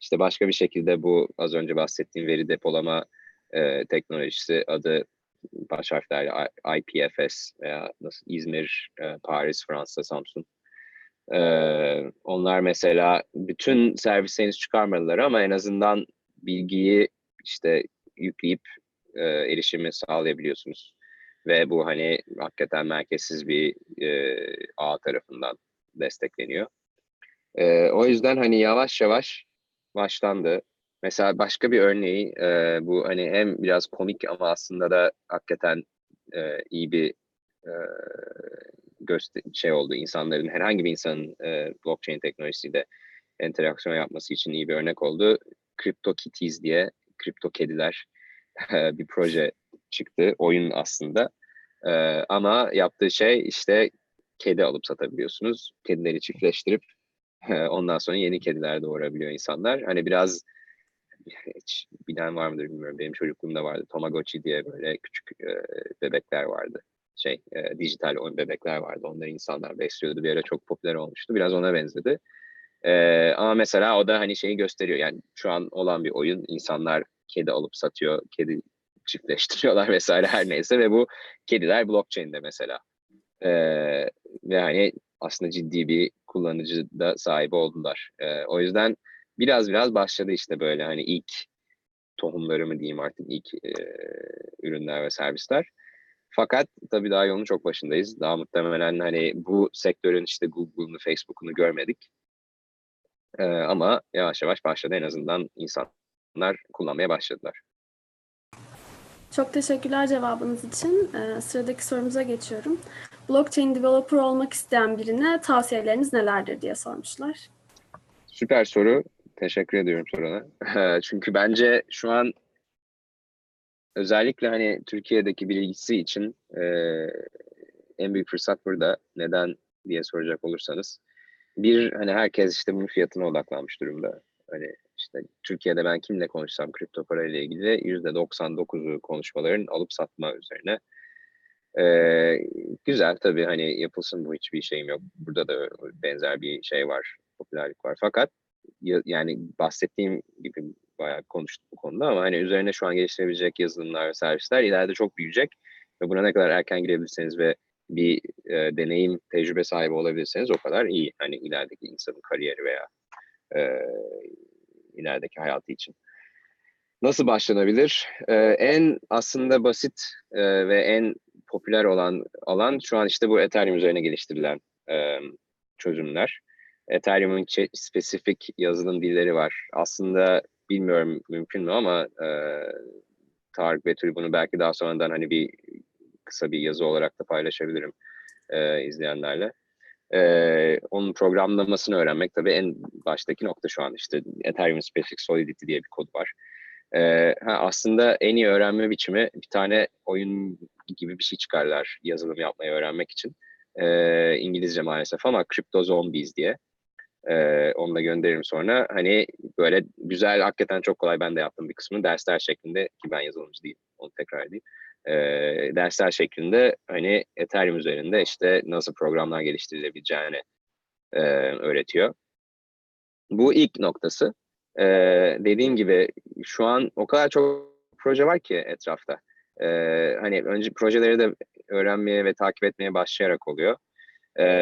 İşte başka bir şekilde bu az önce bahsettiğim veri depolama teknolojisi adı baş harflerle IPFS veya nasıl İzmir, Paris, Fransa, Samsun. Onlar mesela bütün servisi henüz çıkarmadılar ama en azından bilgiyi işte yükleyip erişimi sağlayabiliyorsunuz. Ve bu hani hakikaten merkezsiz bir ağ tarafından destekleniyor. O yüzden hani yavaş yavaş başlandı. Mesela başka bir örneği bu hani hem biraz komik ama aslında da hakikaten iyi bir şey oldu. İnsanların, herhangi bir insanın blockchain teknolojisiyle interaksiyon yapması için iyi bir örnek oldu. Crypto Kitties diye, kripto kediler bir proje çıktı. Oyun aslında. Ama yaptığı şey işte kedi alıp satabiliyorsunuz. Kedileri çiftleştirip ondan sonra yeni kediler doğurabiliyor insanlar. Hani biraz, hiç bilen var mıdır bilmiyorum. Benim çocukluğumda vardı. Tomagotchi diye böyle küçük bebekler vardı. Dijital oyun bebekler vardı. Onları insanlar besliyordu. Bir ara çok popüler olmuştu. Biraz ona benzedi. Ama mesela o da hani şeyi gösteriyor. Yani şu an olan bir oyun. İnsanlar kedi alıp satıyor. Kedi çiftleştiriyorlar vesaire, her neyse. Ve bu kediler blockchain'de mesela. Ve hani aslında ciddi bir kullanıcı da sahibi oldular. O yüzden biraz başladı işte böyle hani ilk tohumları mı diyeyim artık, ilk ürünler ve servisler. Fakat tabii daha yolun çok başındayız. Daha muhtemelen hani bu sektörün işte Google'unu, Facebook'unu görmedik. Ama yavaş yavaş başladı, en azından insanlar kullanmaya başladılar. Çok teşekkürler cevabınız için. Sıradaki sorumuza geçiyorum. Blockchain developer olmak isteyen birine tavsiyeleriniz nelerdir diye sormuşlar. Süper soru. Teşekkür ediyorum soruna. Çünkü bence şu an özellikle hani Türkiye'deki bilgisi için en büyük fırsat burada. Neden diye soracak olursanız. Bir, hani herkes işte bunun fiyatına odaklanmış durumda. Hani işte Türkiye'de ben kimle konuşsam kripto parayla ilgili %99'u konuşmaların alıp satma üzerine. Güzel tabii, hani yapılsın bu, hiçbir şeyim yok. Burada da benzer bir şey var, popülerlik var. Fakat yani bahsettiğim gibi bayağı konuştuk bu konuda ama hani üzerine şu an geliştirebilecek yazılımlar ve servisler ileride çok büyüyecek ve buna ne kadar erken girebilirseniz ve bir deneyim, tecrübe sahibi olabilirseniz o kadar iyi. Hani ilerideki insanın kariyeri veya ilerideki hayatı için. Nasıl başlanabilir? En aslında basit ve en popüler olan alan şu an işte bu Ethereum üzerine geliştirilen çözümler. Ethereum'un spesifik yazılım dilleri var. Aslında bilmiyorum mümkün mü ama Tarık, Betül bunu belki daha sonradan hani bir kısa bir yazı olarak da paylaşabilirim izleyenlerle. Onun programlamasını öğrenmek tabii en baştaki nokta şu an. İşte Ethereum spesifik Solidity diye bir kod var. Aslında en iyi öğrenme biçimi, bir tane oyun gibi bir şey çıkarlar yazılım yapmayı öğrenmek için. İngilizce maalesef ama Crypto Zombies diye. Onu da gönderirim sonra. Hani böyle güzel, hakikaten çok kolay, ben de yaptığım bir kısmını dersler şeklinde, ki ben yazılımcı değilim, onu tekrar edeyim. Dersler şeklinde hani Ethereum üzerinde işte nasıl programlar geliştirilebileceğini öğretiyor. Bu ilk noktası. Dediğim gibi şu an o kadar çok proje var ki etrafta. Hani önce projeleri de öğrenmeye ve takip etmeye başlayarak oluyor.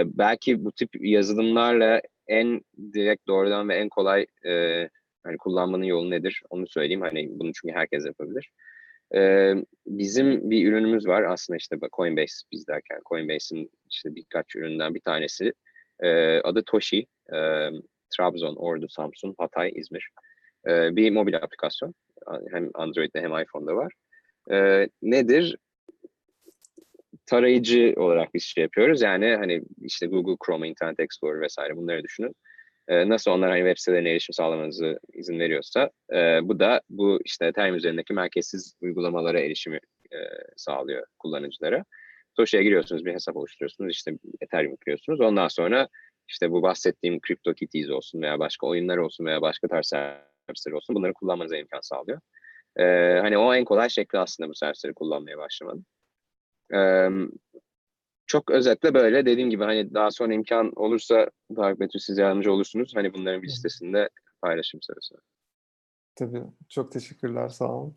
Belki bu tip yazılımlarla en direkt, doğrudan ve en kolay hani kullanmanın yolu nedir? Onu söyleyeyim. Hani bunu çünkü herkes yapabilir. Bizim bir ürünümüz var. Aslında işte Coinbase, biz derken Coinbase'in işte birkaç üründen bir tanesi. Adı Toshi. Trabzon, Ordu, Samsun, Hatay, İzmir. Bir mobil aplikasyon. Hem Android'de hem iPhone'da var. Nedir? Tarayıcı olarak bir şey yapıyoruz. Yani hani işte Google, Chrome, Internet Explorer vesaire, bunları düşünün. Nasıl onlar hani web sitelerine erişim sağlamanızı izin veriyorsa bu da bu işte Ethereum üzerindeki merkezsiz uygulamalara erişimi sağlıyor kullanıcılara. Toshi'ye giriyorsunuz, bir hesap oluşturuyorsunuz, işte Ethereum yüklüyorsunuz. Ondan sonra işte bu bahsettiğim Crypto Kitties olsun veya başka oyunlar olsun veya başka tarz servisler olsun, bunları kullanmanıza imkan sağlıyor. Hani o en kolay şekli aslında bu servisleri kullanmaya başlamanın. Çok özetle böyle, dediğim gibi hani daha sonra imkan olursa Tarık, Betül, siz yardımcı olursunuz. Hani bunların bir listesinde paylaşım sırasında. Tabii. Çok teşekkürler. Sağ olun.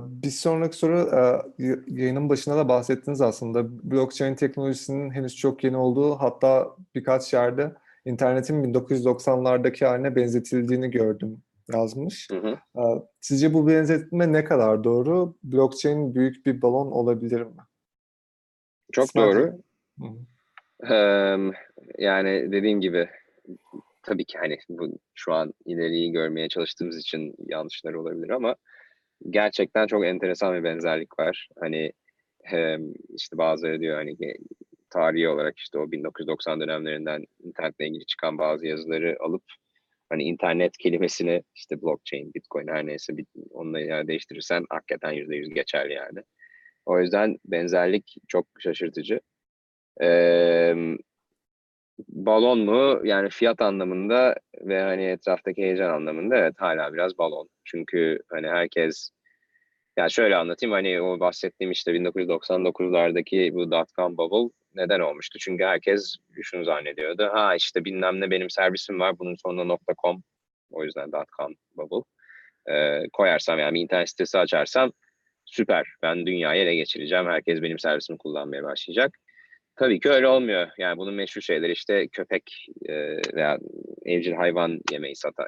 Bir sonraki soru, yayının başında da bahsettiniz aslında. Blockchain teknolojisinin henüz çok yeni olduğu, hatta birkaç yerde internetin 1990'lardaki haline benzetildiğini gördüm yazmış. Hı hı. Sizce bu benzetme ne kadar doğru? Blockchain büyük bir balon olabilir mi? Çok doğru. Hı hı. Yani dediğim gibi tabii ki hani bu, şu an ileriyi görmeye çalıştığımız için yanlışlar olabilir ama gerçekten çok enteresan bir benzerlik var. Hani işte bazıları diyor hani tarihi olarak işte o 1990 dönemlerinden internetle ilgili çıkan bazı yazıları alıp hani internet kelimesini işte blockchain, bitcoin her neyse onunla yer değiştirirsen hakikaten %100 geçerli yani. O yüzden benzerlik çok şaşırtıcı. Balon mu? Yani fiyat anlamında ve hani etraftaki heyecan anlamında evet hala biraz balon. Çünkü hani herkes, yani şöyle anlatayım, hani o bahsettiğim işte 1999'lardaki bu dot-com bubble neden olmuştu? Çünkü herkes şunu zannediyordu. Ha işte bilmem ne benim servisim var, bunun sonuna .com, o yüzden dot-com bubble koyarsam yani internet sitesi açarsam süper, ben dünyayı ele geçireceğim, herkes benim servisimi kullanmaya başlayacak. Tabii ki öyle olmuyor. Yani bunun meşhur şeyleri işte köpek veya evcil hayvan yemeği satan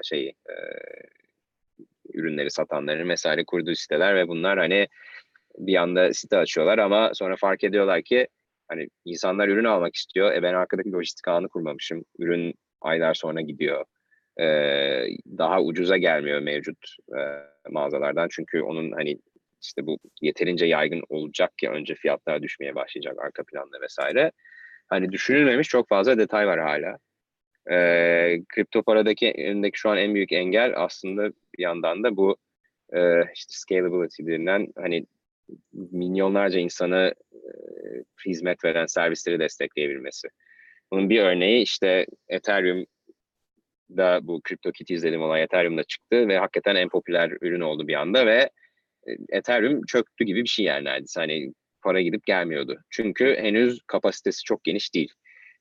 ürünleri satanların vesaire kurduğu siteler ve bunlar hani bir anda site açıyorlar ama sonra fark ediyorlar ki hani insanlar ürün almak istiyor. Ben arkadaki lojistik ağını kurmamışım. Ürün aylar sonra gidiyor. Daha ucuza gelmiyor mevcut mağazalardan. Çünkü onun hani işte bu yeterince yaygın olacak ki önce fiyatlar düşmeye başlayacak arka planda vesaire. Hani düşünülmemiş çok fazla detay var hala. Kripto paradaki önündeki şu an en büyük engel aslında bir yandan da bu işte scalability denilen hani milyonlarca insanı hizmet veren servisleri destekleyebilmesi. Bunun bir örneği işte Ethereum'da bu Crypto Kitties dediğim olay Ethereum'da çıktı ve hakikaten en popüler ürün oldu bir anda ve Ethereum çöktü gibi bir şey yani neredeyse. Hani para gidip gelmiyordu. Çünkü henüz kapasitesi çok geniş değil.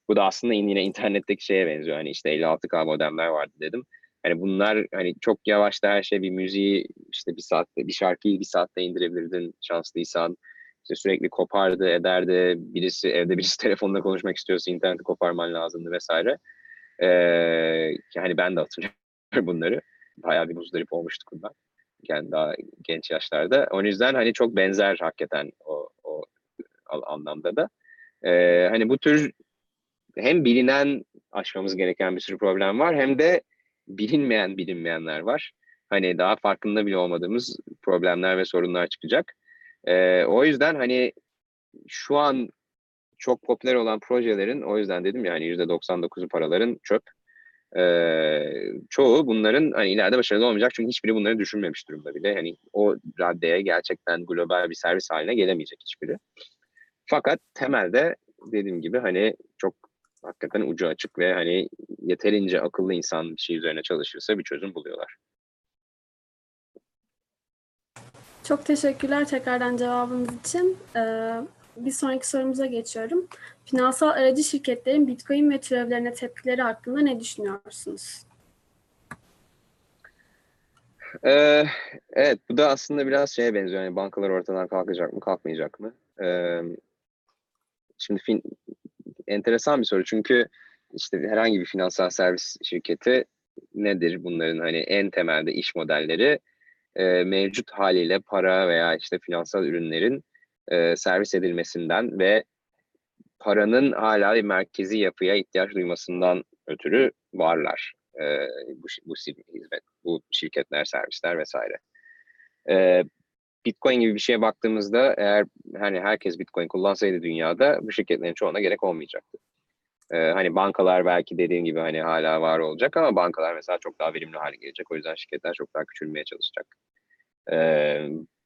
Bu da aslında yine internetteki şeye benziyor. Hani işte 56K modemler vardı dedim. Hani bunlar hani çok yavaşta her şey bir müziği işte bir saatte, bir şarkıyı bir saatte indirebilirdin şanslıysan. İşte sürekli kopardı, ederdi. Birisi evde birisi telefonla konuşmak istiyorsa interneti koparman lazımdı vesaire. Hani ben de hatırlıyorum bunları. Bayağı bir muzdarip olmuştuk bundan. Yani daha genç yaşlarda. O yüzden hani çok benzer hakikaten o anlamda da. Hani bu tür hem bilinen aşmamız gereken bir sürü problem var hem de bilinmeyenler var. Hani daha farkında bile olmadığımız problemler ve sorunlar çıkacak. O yüzden hani şu an çok popüler olan projelerin o yüzden dedim yani %99'u paraların çöp. Çoğu bunların hani ileride başarılı olmayacak çünkü hiçbiri bunları düşünmemiş durumda bile. Hani o raddeye gerçekten global bir servis haline gelemeyecek hiçbiri. Fakat temelde dediğim gibi hani çok hakikaten ucu açık ve hani yeterince akıllı insan bir şey üzerine çalışırsa bir çözüm buluyorlar. Çok teşekkürler tekrardan cevabınız için. Bir sonraki sorumuza geçiyorum. Finansal aracı şirketlerin Bitcoin ve türevlerine tepkileri hakkında ne düşünüyorsunuz? Evet, bu da aslında biraz şeye benziyor. Yani bankalar ortadan kalkacak mı, kalkmayacak mı? Şimdi enteresan bir soru çünkü işte herhangi bir finansal servis şirketi nedir bunların hani en temelde iş modelleri mevcut haliyle para veya işte finansal ürünlerin servis edilmesinden ve paranın hala bir merkezi yapıya ihtiyaç duymasından ötürü varlar bu hizmet, bu şirketler, servisler vesaire. Bitcoin gibi bir şeye baktığımızda eğer hani herkes Bitcoin kullansaydı dünyada bu şirketlerin çoğuna gerek olmayacaktı. Hani bankalar belki dediğim gibi hani hala var olacak ama bankalar mesela çok daha verimli hale gelecek. O yüzden şirketler çok daha küçülmeye çalışacak.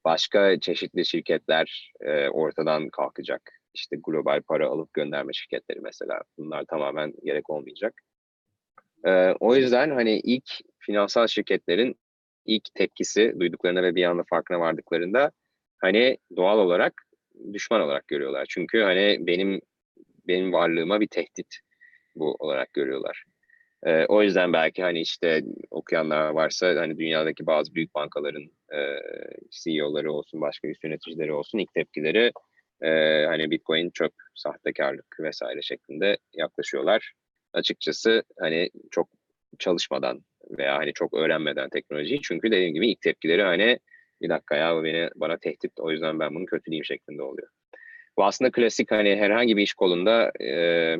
Başka çeşitli şirketler ortadan kalkacak. İşte global para alıp gönderme şirketleri mesela. Bunlar tamamen gerek olmayacak. O yüzden hani ilk finansal şirketlerin ilk tepkisi duyduklarına ve bir anda farkına vardıklarında hani doğal olarak düşman olarak görüyorlar. Çünkü hani benim varlığıma bir tehdit bu olarak görüyorlar. O yüzden belki hani işte okuyanlar varsa hani dünyadaki bazı büyük bankaların CEO'ları olsun, başka üst yöneticileri olsun ilk tepkileri hani Bitcoin çöp, sahtekarlık vesaire şeklinde yaklaşıyorlar. Açıkçası hani çok çalışmadan veya hani çok öğrenmeden teknolojiyi, çünkü dediğim gibi ilk tepkileri hani bir dakika ya bu bana tehdit, o yüzden ben bunu kötüleyeyim şeklinde oluyor. Bu aslında klasik hani herhangi bir iş kolunda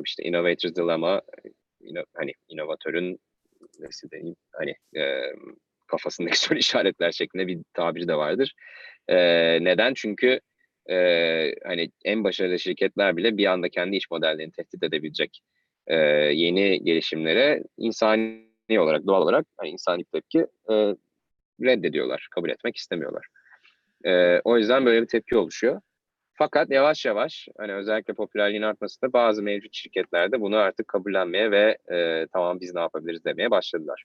işte innovator's dilemma, hani inovatörün nasıl diyeyim hani kafasındaki soru işaretler şeklinde bir tabiri de vardır. Neden? Çünkü hani en başarılı şirketler bile bir anda kendi iş modellerini tehdit edebilecek yeni gelişimlere insani olarak, doğal olarak hani insani tepki reddediyorlar, kabul etmek istemiyorlar. O yüzden böyle bir tepki oluşuyor. Fakat yavaş yavaş hani özellikle popülerliğin artmasında bazı mevcut şirketler de bunu artık kabullenmeye ve tamam biz ne yapabiliriz demeye başladılar.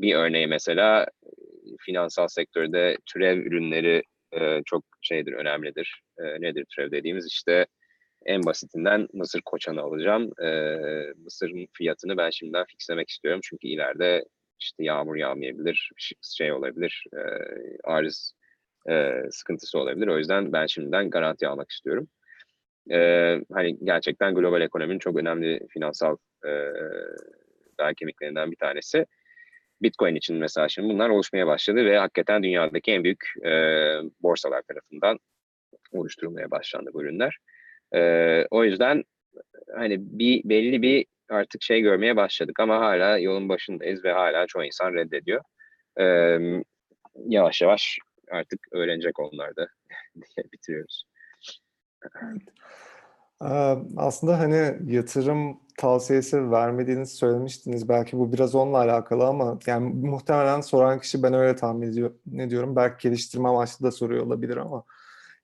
Bir örneği mesela finansal sektörde türev ürünleri çok şeydir, önemlidir. Nedir türev dediğimiz? İşte en basitinden mısır koçanı alacağım. Mısırın fiyatını ben şimdiden fixlemek istiyorum çünkü ileride işte yağmur yağmayabilir, şey olabilir, arız sıkıntısı olabilir. O yüzden ben şimdiden garanti almak istiyorum. Hani gerçekten global ekonominin çok önemli finansal bel kemiklerinden bir tanesi. Bitcoin için mesela şimdi bunlar oluşmaya başladı ve hakikaten dünyadaki en büyük borsalar tarafından oluşturulmaya başlandı bu ürünler. O yüzden hani belli bir artık şey görmeye başladık ama hala yolun başındayız ve hala çoğu insan reddediyor. Yavaş yavaş artık öğrenecek onlar da diye bitiriyoruz. Evet. Aslında hani yatırım tavsiyesi vermediğinizi söylemiştiniz. Belki bu biraz onunla alakalı ama yani muhtemelen soran kişi, ben öyle tahmin ediyorum. Belki geliştirme amaçlı da soruyor olabilir ama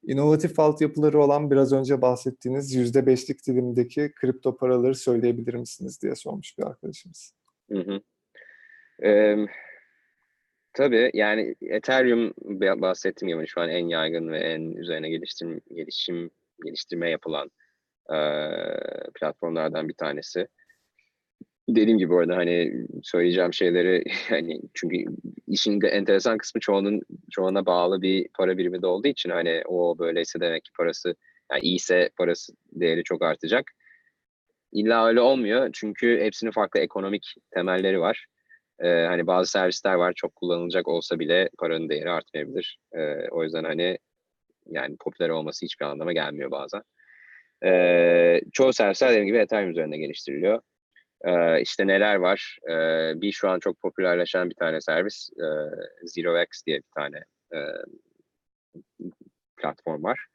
inovatif altyapıları olan biraz önce bahsettiğiniz %5'lik dilimdeki kripto paraları söyleyebilir misiniz diye sormuş bir arkadaşımız. Tabii yani Ethereum bahsettiğim gibi şu an en yaygın ve en üzerine geliştirme yapılan platformlardan bir tanesi. Dediğim gibi orada hani söyleyeceğim şeyleri hani çünkü işin enteresan kısmı çoğuna bağlı bir para birimi de olduğu için hani o böyleyse demek ki parası, yani iyiyse parası değeri çok artacak. İlla öyle olmuyor çünkü hepsinin farklı ekonomik temelleri var. Hani bazı servisler var, çok kullanılacak olsa bile paranın değeri artmayabilir. O yüzden hani yani popüler olması hiçbir anlama gelmiyor bazen. Çoğu servisler dediğim gibi Ethereum üzerinde geliştiriliyor. İşte neler var? Bir şu an çok popülerleşen bir tane servis, ZeroX diye bir tane platform var.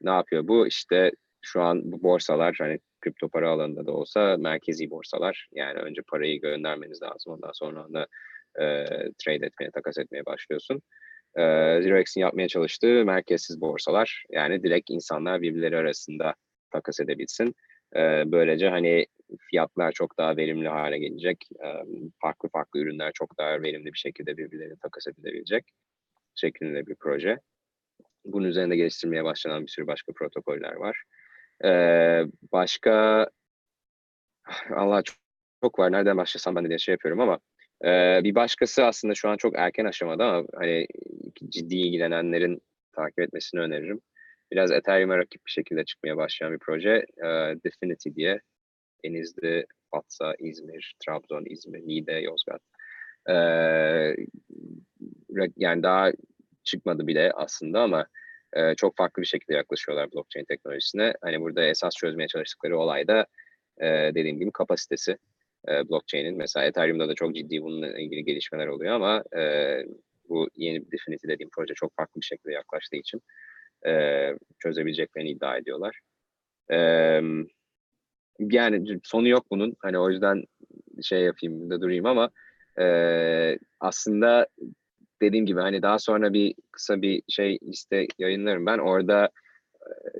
Ne yapıyor bu? İşte şu an bu borsalar, hani kripto para alanında da olsa merkezi borsalar. Yani önce parayı göndermeniz lazım. Ondan sonra da trade etmeye, takas etmeye başlıyorsun. ZeroX'in yapmaya çalıştığı merkezsiz borsalar. Yani direkt insanlar birbirleri arasında takas edebilsin. Böylece hani fiyatlar çok daha verimli hale gelecek. Farklı farklı ürünler çok daha verimli bir şekilde birbirlerine takas edilebilecek şeklinde bir proje. Bunun üzerinde geliştirmeye başlanan bir sürü başka protokoller var. Başka Allah çok var. Nereden başlasam ben de şey yapıyorum ama bir başkası aslında şu an çok erken aşamada ama hani ciddi ilgilenenlerin takip etmesini öneririm. Biraz Ethereum'a rakip bir şekilde çıkmaya başlayan bir proje. DFINITY diye. Denizli, Fatsa, İzmir, Trabzon, İzmir, Niğde, Yozgat. Yani daha çıkmadı bile aslında ama çok farklı bir şekilde yaklaşıyorlar blockchain teknolojisine. Hani burada esas çözmeye çalıştıkları olay da dediğim gibi kapasitesi blockchain'in. Mesela Ethereum'da da çok ciddi bununla ilgili gelişmeler oluyor ama bu yeni bir DFINITY dediğim proje çok farklı bir şekilde yaklaştığı için çözebileceklerini iddia ediyorlar. Yani sonu yok bunun. Hani o yüzden şey yapayım da durayım ama aslında dediğim gibi hani daha sonra kısa bir şey liste yayınlarım ben. Orada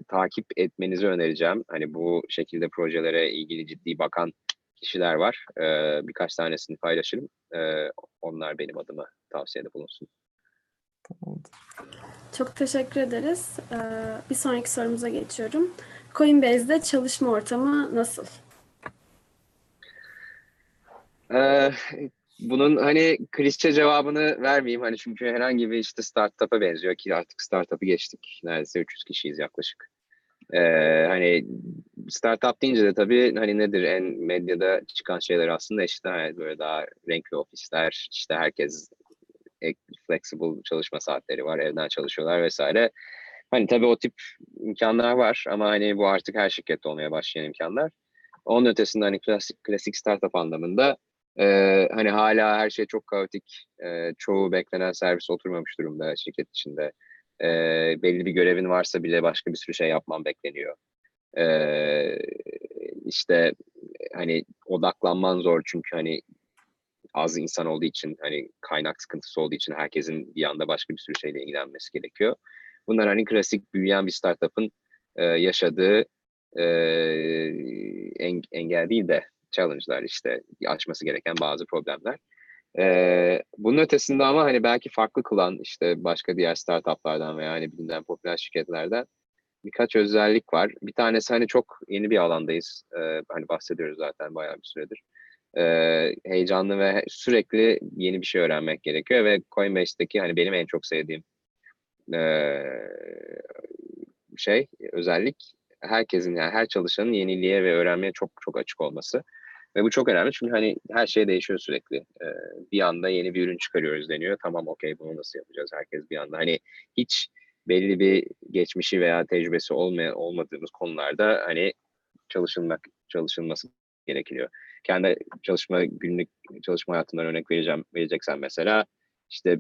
takip etmenizi önereceğim. Hani bu şekilde projelere ilgili ciddi bakan kişiler var. Birkaç tanesini paylaşırım. Onlar benim adıma tavsiyede bulunsun. Tamamdır. Çok teşekkür ederiz. Bir sonraki sorumuza geçiyorum. Coinbase'de çalışma ortamı nasıl? Bunun hani klişe cevabını vermeyeyim hani çünkü herhangi bir işte startup'a benziyor ki artık startup'ı geçtik. Neredeyse 300 kişiyiz yaklaşık. Hani startup deyince de tabii hani nedir en medyada çıkan şeyler aslında işte hani böyle daha renkli ofisler, işte herkes flexible çalışma saatleri var, evden çalışıyorlar vesaire. Hani tabii o tip imkanlar var ama hani bu artık her şirkette olmaya başlayan imkanlar. Onun ötesinde hani klasik startup anlamında hani hala her şey çok kaotik, çoğu beklenen servis oturmamış durumda şirket içinde. Belli bir görevin varsa bile başka bir sürü şey yapman bekleniyor. İşte hani odaklanman zor çünkü hani az insan olduğu için hani kaynak sıkıntısı olduğu için herkesin bir anda başka bir sürü şeyle ilgilenmesi gerekiyor. Bunlar hani klasik büyüyen bir startup'ın yaşadığı engel değil de challenge'lar işte aşması gereken bazı problemler. Bunun ötesinde ama hani belki farklı kılan işte başka diğer startuplardan veya hani bilinen popüler şirketlerden birkaç özellik var. Bir tanesi hani çok yeni bir alandayız. Hani bahsediyoruz zaten bayağı bir süredir. Heyecanlı ve sürekli yeni bir şey öğrenmek gerekiyor ve Coinbase'deki hani benim en çok sevdiğim özellik herkesin yani her çalışanın yeniliğe ve öğrenmeye çok çok açık olması. Ve bu çok önemli çünkü hani her şey değişiyor sürekli. Bir anda yeni bir ürün çıkarıyoruz deniyor. Tamam okey bunu nasıl yapacağız? Herkes bir anda hani hiç belli bir geçmişi veya tecrübesi olmadığımız konularda hani çalışılması gerekiyor. Kendi günlük çalışma hayatımdan örnek vereceksen mesela işte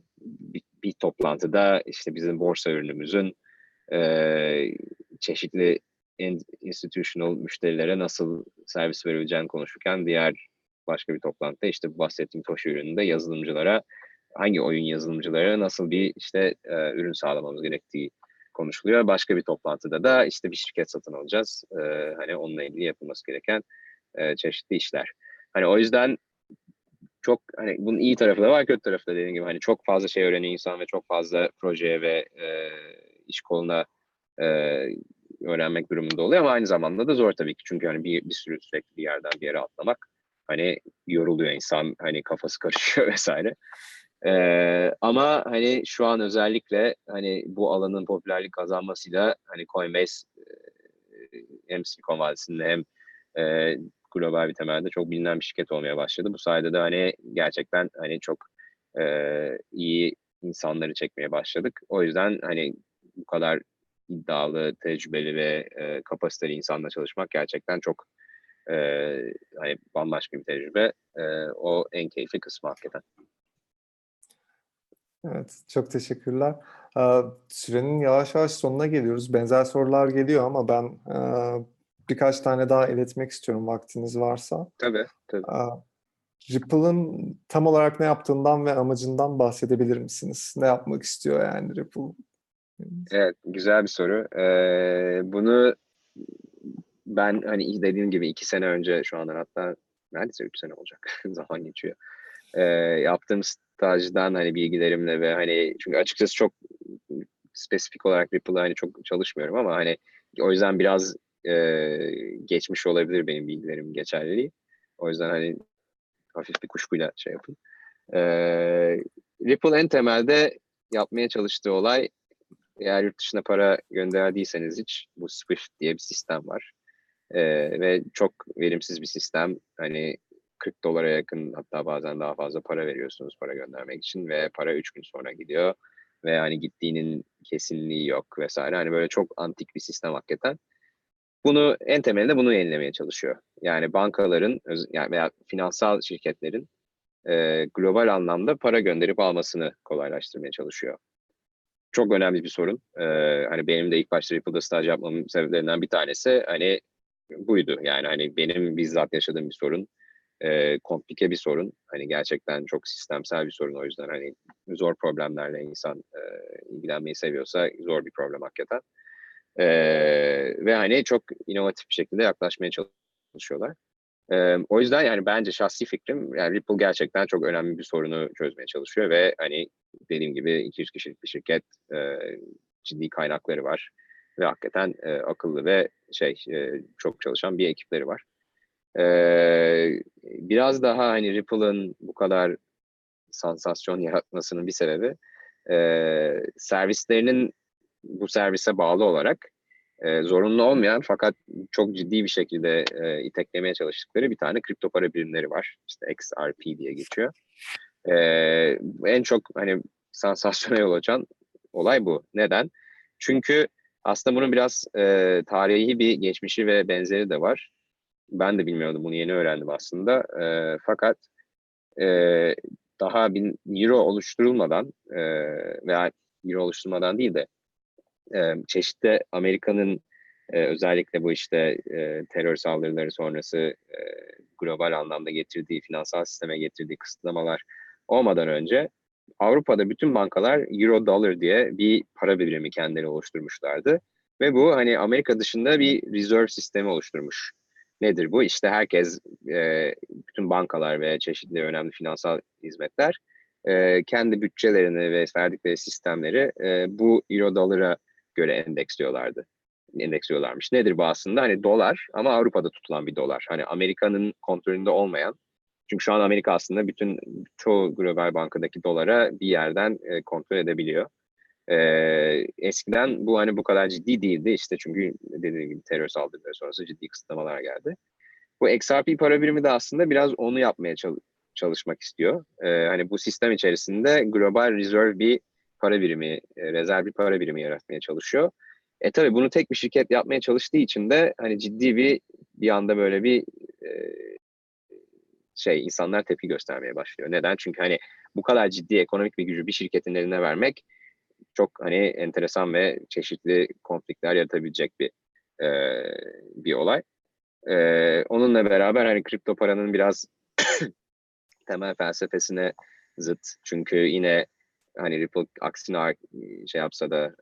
bir toplantıda işte bizim borsa ürünümüzün çeşitli institutional müşterilere nasıl servis verileceğini konuşurken diğer başka bir toplantıda işte bahsettiğim Toshi ürününde yazılımcılara hangi oyun yazılımcılara nasıl bir işte ürün sağlamamız gerektiği konuşuluyor. Başka bir toplantıda da işte bir şirket satın alacağız. Hani onunla ilgili yapılması gereken çeşitli işler. Hani o yüzden çok hani bunun iyi tarafı da var, kötü tarafı da dediğim gibi hani çok fazla şey öğreniyor insan ve çok fazla projeye ve iş koluna öğrenmek durumunda oluyor ama aynı zamanda da zor tabii ki çünkü hani bir sürü sürekli bir yerden bir yere atlamak hani yoruluyor insan hani kafası karışıyor vesaire ama hani şu an özellikle hani bu alanın popülerlik kazanmasıyla hani Coinbase hem Silikon Vadisi'nde hem global bir temelde çok bilinen bir şirket olmaya başladı. Bu sayede de hani gerçekten hani çok iyi insanları çekmeye başladık. O yüzden hani bu kadar iddialı, tecrübeli ve kapasiteli insanla çalışmak gerçekten çok hani bambaşka bir tecrübe. O en keyifli kısmı hakikaten. Evet, çok teşekkürler. Sürenin yavaş yavaş sonuna geliyoruz. Benzer sorular geliyor ama ben birkaç tane daha iletmek istiyorum vaktiniz varsa. Tabii. Ripple'ın tam olarak ne yaptığından ve amacından bahsedebilir misiniz? Ne yapmak istiyor yani Ripple? Evet, güzel bir soru. Bunu ben hani dediğim gibi 2 sene önce şu andan hatta neredeyse 3 sene olacak zaman geçiyor. Yaptığım stajdan hani bilgilerimle ve hani çünkü açıkçası çok spesifik olarak Ripple'a hani çok çalışmıyorum ama hani o yüzden biraz geçmiş olabilir benim bilgilerim geçerliliği. O yüzden hani hafif bir kuşkuyla şey yapın. Ripple en temelde yapmaya çalıştığı olay eğer yurt dışına para gönderdiyseniz hiç bu SWIFT diye bir sistem var. Ve çok verimsiz bir sistem. Hani $40'a yakın hatta bazen daha fazla para veriyorsunuz para göndermek için ve para 3 gün sonra gidiyor. Ve hani gittiğinin kesinliği yok vesaire. Hani böyle çok antik bir sistem hakikaten. Bunu en temelinde bunu yenilemeye çalışıyor. Yani bankaların yani veya finansal şirketlerin global anlamda para gönderip almasını kolaylaştırmaya çalışıyor. Çok önemli bir sorun. Hani benim de ilk başta Ripple'da staj yapmamın sebeplerinden bir tanesi hani buydu. Yani hani benim bizzat yaşadığım bir sorun, komplike bir sorun. Hani gerçekten çok sistemsel bir sorun o yüzden hani zor problemlerle insan ilgilenmeyi seviyorsa zor bir problem hakikaten. Ve hani çok inovatif bir şekilde yaklaşmaya çalışıyorlar. O yüzden yani bence şahsi fikrim yani Ripple gerçekten çok önemli bir sorunu çözmeye çalışıyor ve hani dediğim gibi 200 kişilik bir şirket ciddi kaynakları var ve hakikaten akıllı ve çok çalışan bir ekipleri var. Biraz daha hani Ripple'ın bu kadar sansasyon yaratmasının bir sebebi servislerinin bu servise bağlı olarak zorunlu olmayan fakat çok ciddi bir şekilde iteklemeye çalıştıkları bir tane kripto para birimleri var. İşte XRP diye geçiyor. En çok hani sansasyona yol açan olay bu. Neden? Çünkü aslında bunun biraz tarihi bir geçmişi ve benzeri de var. Ben de bilmiyordum, bunu yeni öğrendim aslında. Fakat daha euro oluşturulmadan veya euro oluşturmadan değil de çeşitli Amerika'nın özellikle bu işte terör saldırıları sonrası global anlamda getirdiği, finansal sisteme getirdiği kısıtlamalar olmadan önce Avrupa'da bütün bankalar euro dollar diye bir para birimi kendileri oluşturmuşlardı. Ve bu hani Amerika dışında bir reserve sistemi oluşturmuş. Nedir bu? İşte herkes, bütün bankalar ve çeşitli önemli finansal hizmetler kendi bütçelerini ve verdikleri sistemleri bu euro dolara göre endeksliyorlarmış. Nedir bu aslında? Hani dolar ama Avrupa'da tutulan bir dolar. Hani Amerika'nın kontrolünde olmayan. Çünkü şu an Amerika aslında bütün çoğu global bankadaki dolara bir yerden kontrol edebiliyor. Eskiden bu hani bu kadar ciddi değildi işte, çünkü dediğim gibi terör saldırıları sonrası ciddi kısıtlamalar geldi. Bu XRP para birimi de aslında biraz onu yapmaya çalışmak istiyor. Hani bu sistem içerisinde global reserve bir para birimi, rezerv bir para birimi yaratmaya çalışıyor. Tabii bunu tek bir şirket yapmaya çalıştığı için de hani ciddi bir anda böyle bir insanlar tepki göstermeye başlıyor. Neden? Çünkü hani bu kadar ciddi ekonomik bir gücü bir şirketin eline vermek çok hani enteresan ve çeşitli konflikler yaratabilecek bir olay. Onunla beraber hani kripto paranın biraz temel felsefesine zıt. Çünkü yine hani Ripple aksine yapsa da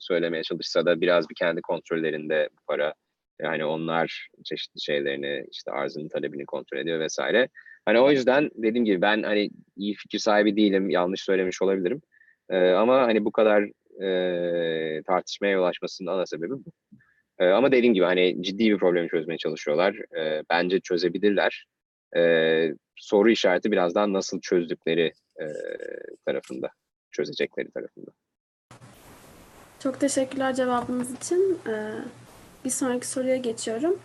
söylemeye çalışsa da biraz bir kendi kontrollerinde bu para. Yani onlar çeşitli şeylerini, işte arzını, talebini kontrol ediyor vesaire. Hani o yüzden dediğim gibi ben hani iyi fikir sahibi değilim, yanlış söylemiş olabilirim. Ama hani bu kadar tartışmaya yol açmasının ana sebebi bu. Ama dediğim gibi hani ciddi bir problemi çözmeye çalışıyorlar. Bence çözebilirler. Soru işareti biraz daha nasıl çözdükleri tarafında, çözecekleri tarafında. Çok teşekkürler cevabınız için. Bir sonraki soruya geçiyorum.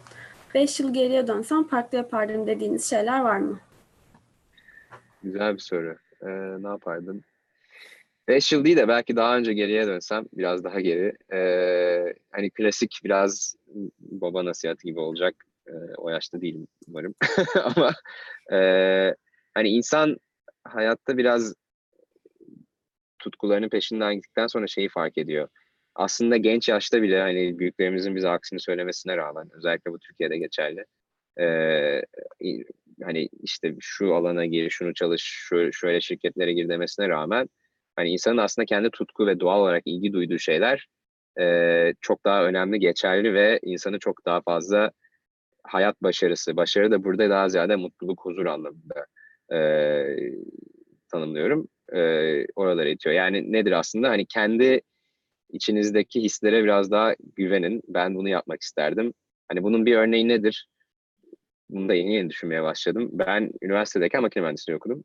5 yıl geriye dönsem farklı yapardım dediğiniz şeyler var mı? Güzel bir soru. Ne yapardım? 5 yıl değil de belki daha önce geriye dönsem, biraz daha geri. Hani klasik biraz baba nasihati gibi olacak. O yaşta değilim umarım. Ama hani insan hayatta biraz tutkularının peşinden gittikten sonra şeyi fark ediyor. Aslında genç yaşta bile hani büyüklerimizin bize aksini söylemesine rağmen, özellikle bu Türkiye'de geçerli. Hani işte şu alana gir, şunu çalış, şöyle şirketlere gir demesine rağmen hani insanın aslında kendi tutku ve doğal olarak ilgi duyduğu şeyler çok daha önemli, geçerli ve insanı çok daha fazla hayat başarısı, başarı da burada daha ziyade mutluluk, huzur anlamında tanımlıyorum. Oralara itiyor. Yani nedir aslında? Hani kendi İçinizdeki hislere biraz daha güvenin. Ben bunu yapmak isterdim. Hani bunun bir örneği nedir? Bunu da yeni düşünmeye başladım. Ben üniversitedeyken makine mühendisliği okudum.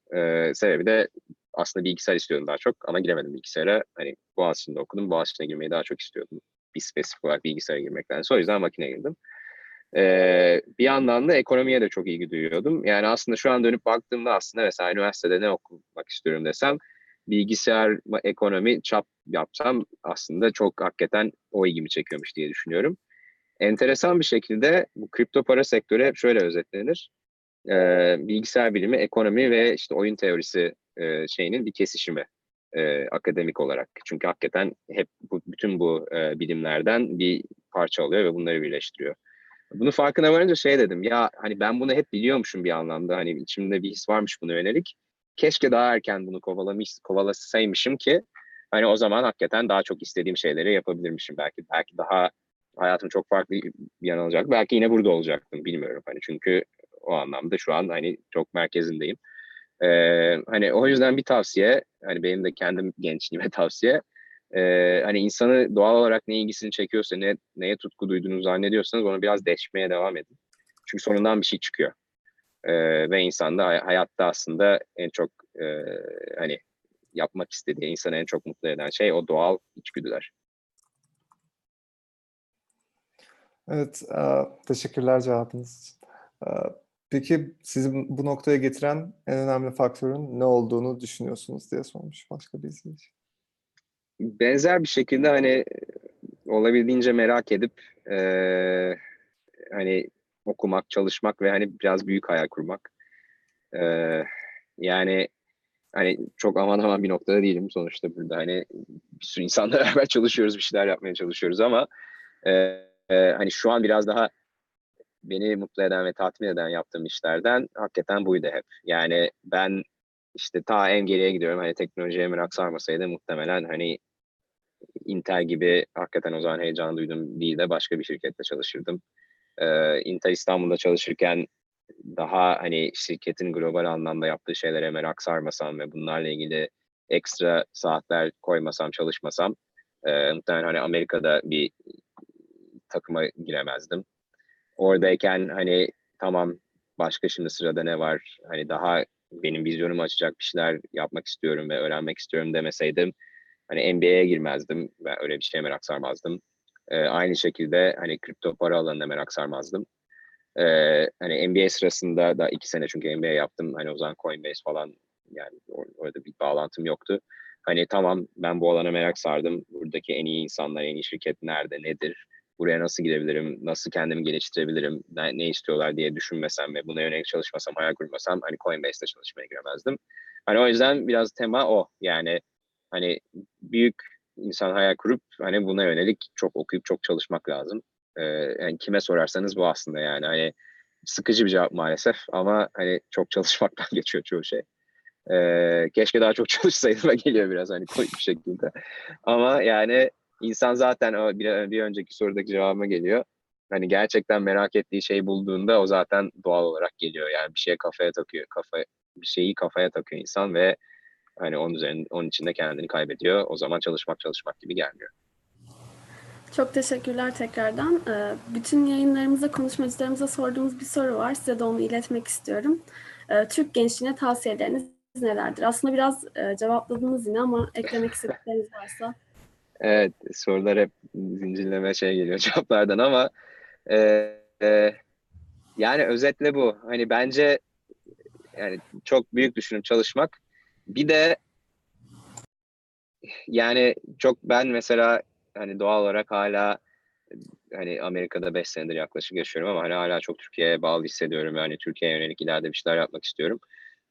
Sebebi de aslında bilgisayar istiyordum daha çok ama giremedim bilgisayara. Hani Boğaziçi'nde okudum. Boğaziçi'ne girmeyi daha çok istiyordum. Bir spesifik olarak bilgisayara girmekten. O yüzden makineye girdim. Bir yandan da ekonomiye de çok ilgi duyuyordum. Yani aslında şu an dönüp baktığımda aslında mesela üniversitede ne okumak istiyorum desem, bilgisayar, ekonomi çap yapsam aslında çok hakikaten o ilgimi çekiyormuş diye düşünüyorum. Enteresan bir şekilde bu kripto para sektörü hep şöyle özetlenir. Bilgisayar bilimi, ekonomi ve işte oyun teorisi şeyinin bir kesişimi akademik olarak. Çünkü hakikaten hep bütün bu bilimlerden bir parça alıyor ve bunları birleştiriyor. Bunu farkına varınca şey dedim, ya hani ben bunu hep biliyormuşum bir anlamda, hani içimde bir his varmış buna yönelik. Keşke daha erken bunu kovalasaymışım ki hani o zaman hakikaten daha çok istediğim şeyleri yapabilirmişim. Belki daha hayatım çok farklı bir yana olacak. Belki yine burada olacaktım, bilmiyorum. Hani çünkü o anlamda şu an hani çok merkezindeyim. Hani o yüzden bir tavsiye, hani benim de kendim gençliğime tavsiye. Hani insanı doğal olarak ne ilgisini çekiyorsa, neye tutku duyduğunu zannediyorsanız onu biraz deşmeye devam edin. Çünkü sonundan bir şey çıkıyor. Ve insanda hayatta aslında en çok hani yapmak istediği, insanı en çok mutlu eden şey o doğal içgüdüler. Evet, teşekkürler cevabınız için. Peki sizi bu noktaya getiren en önemli faktörün ne olduğunu düşünüyorsunuz diye sormuş başka bir izleyici. Benzer bir şekilde hani olabildiğince merak edip hani okumak, çalışmak ve hani biraz büyük hayal kurmak. Yani hani çok aman bir noktada değilim sonuçta burada hani bir sürü insanla beraber çalışıyoruz, bir şeyler yapmaya çalışıyoruz ama hani şu an biraz daha beni mutlu eden ve tatmin eden yaptığım işlerden hakikaten buydu hep. Yani ben işte ta en geriye gidiyorum. Hani teknolojiye merak sarmasaydı muhtemelen hani Intel gibi hakikaten o zaman heyecan duydum değil de başka bir şirkette çalışırdım. Intel İstanbul'da çalışırken daha hani şirketin global anlamda yaptığı şeylere merak sarmasam ve bunlarla ilgili ekstra saatler koymasam, çalışmasam muhtemelen hani Amerika'da bir takıma giremezdim. Oradayken hani tamam başka şimdi sırada ne var? Hani daha benim vizyonumu açacak bir şeyler yapmak istiyorum ve öğrenmek istiyorum demeseydim hani NBA'ye girmezdim ve öyle bir şeye merak sarmazdım. Aynı şekilde hani kripto para alanına merak sarmazdım. Hani NBA sırasında da 2 sene çünkü NBA yaptım. Hani o zaman Coinbase falan yani orada bir bağlantım yoktu. Hani tamam ben bu alana merak sardım. Buradaki en iyi insanlar, en iyi şirket nerede, nedir? Buraya nasıl girebilirim, nasıl kendimi geliştirebilirim, ne istiyorlar diye düşünmesem ve buna yönelik çalışmasam, hayal kurmasam hani Coinbase'de çalışmaya giremezdim. Hani o yüzden biraz tema o. Yani hani büyük insan hayal kurup hani buna yönelik çok okuyup çok çalışmak lazım. Yani kime sorarsanız bu aslında yani hani sıkıcı bir cevap maalesef ama hani çok çalışmaktan geçiyor çoğu şey. Keşke daha çok çalışsaydım geliyor biraz hani koyu bir şekilde. Ama yani İnsan zaten bir önceki sorudaki cevabıma geliyor. Hani gerçekten merak ettiği şeyi bulduğunda o zaten doğal olarak geliyor. Yani bir şeye kafaya takıyor, bir şeyi kafaya takıyor insan ve hani onun içinde kendini kaybediyor. O zaman çalışmak gibi gelmiyor. Çok teşekkürler tekrardan. Bütün yayınlarımıza, konuşmacılarımıza sorduğumuz bir soru var. Size de onu iletmek istiyorum. Türk gençliğine tavsiyeleriniz nelerdir? Aslında biraz cevapladınız yine ama eklemek istedikleriniz varsa. Evet, sorular hep zincirleme şey geliyor cevaplardan ama yani özetle bu. Hani bence yani çok büyük düşünüp çalışmak. Bir de yani çok ben mesela hani doğal olarak hala hani Amerika'da 5 senedir yaklaşık yaşıyorum ama hani hala çok Türkiye'ye bağlı hissediyorum. Yani Türkiye'ye yönelik ileride bir şeyler yapmak istiyorum.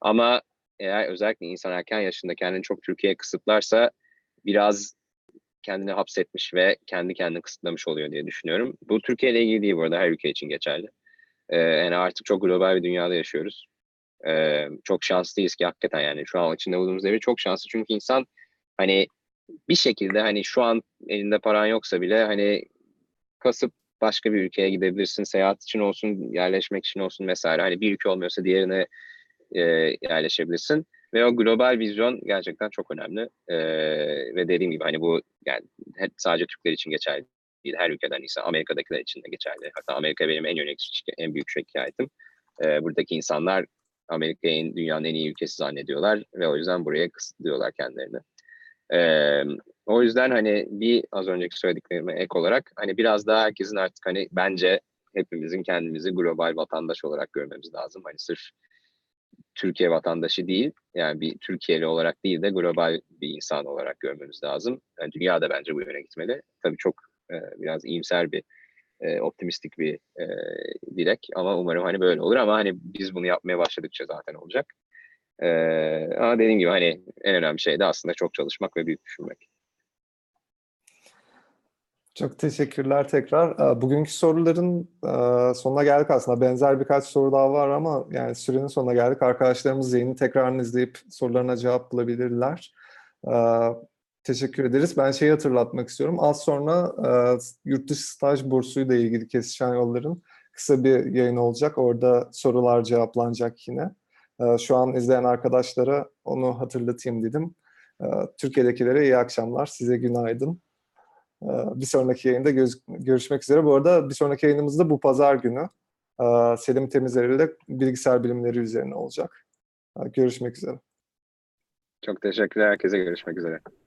Ama eğer özellikle insan erken yaşında kendini çok Türkiye'ye kısıtlarsa biraz kendini hapsetmiş ve kendi kendini kısıtlamış oluyor diye düşünüyorum. Bu Türkiye ile ilgili değil bu arada, her ülke için geçerli. Yani artık çok global bir dünyada yaşıyoruz. Çok şanslıyız ki hakikaten yani şu an içinde bulunduğumuz devir çok şanslı. Çünkü insan hani bir şekilde hani şu an elinde paran yoksa bile hani kasıp başka bir ülkeye gidebilirsin. Seyahat için olsun, yerleşmek için olsun vesaire. Hani bir ülke olmuyorsa diğerine yerleşebilirsin. Ve o global vizyon gerçekten çok önemli. Ve dediğim gibi hani bu yani sadece Türkler için geçerli değil. Her ülkeden insan, Amerika'dakiler için de geçerli. Hatta Amerika benim en büyük şikayetim. Buradaki insanlar Amerika'yı dünyanın en iyi ülkesi zannediyorlar ve o yüzden buraya kısıtlıyorlar kendilerini. O yüzden hani bir az önceki söylediklerime ek olarak hani biraz daha herkesin artık hani bence hepimizin kendimizi global vatandaş olarak görmemiz lazım. Hani sırf Türkiye vatandaşı değil, yani bir Türkiye'li olarak değil de global bir insan olarak görmemiz lazım. Yani dünya da bence bu yöne gitmeli. Tabii çok biraz iyimser bir, optimistik bir dilek ama umarım hani böyle olur ama hani biz bunu yapmaya başladıkça zaten olacak. Ama dediğim gibi hani en önemli şey de aslında çok çalışmak ve büyük düşünmek. Çok teşekkürler tekrar. Bugünkü soruların sonuna geldik aslında. Benzer birkaç soru daha var ama yani sürenin sonuna geldik. Arkadaşlarımız yayını tekrarını izleyip sorularına cevap bulabilirler. Teşekkür ederiz. Ben şeyi hatırlatmak istiyorum. Az sonra yurtdışı staj bursuyla ilgili Kesişen Yollar'ın kısa bir yayın olacak. Orada sorular cevaplanacak yine. Şu an izleyen arkadaşlara onu hatırlatayım dedim. Türkiye'dekilere iyi akşamlar. Size günaydın. Bir sonraki yayında görüşmek üzere. Bu arada bir sonraki yayınımız da bu pazar günü. Selim Temizler ile bilgisayar bilimleri üzerine olacak. Görüşmek üzere. Çok teşekkürler. Herkese görüşmek üzere.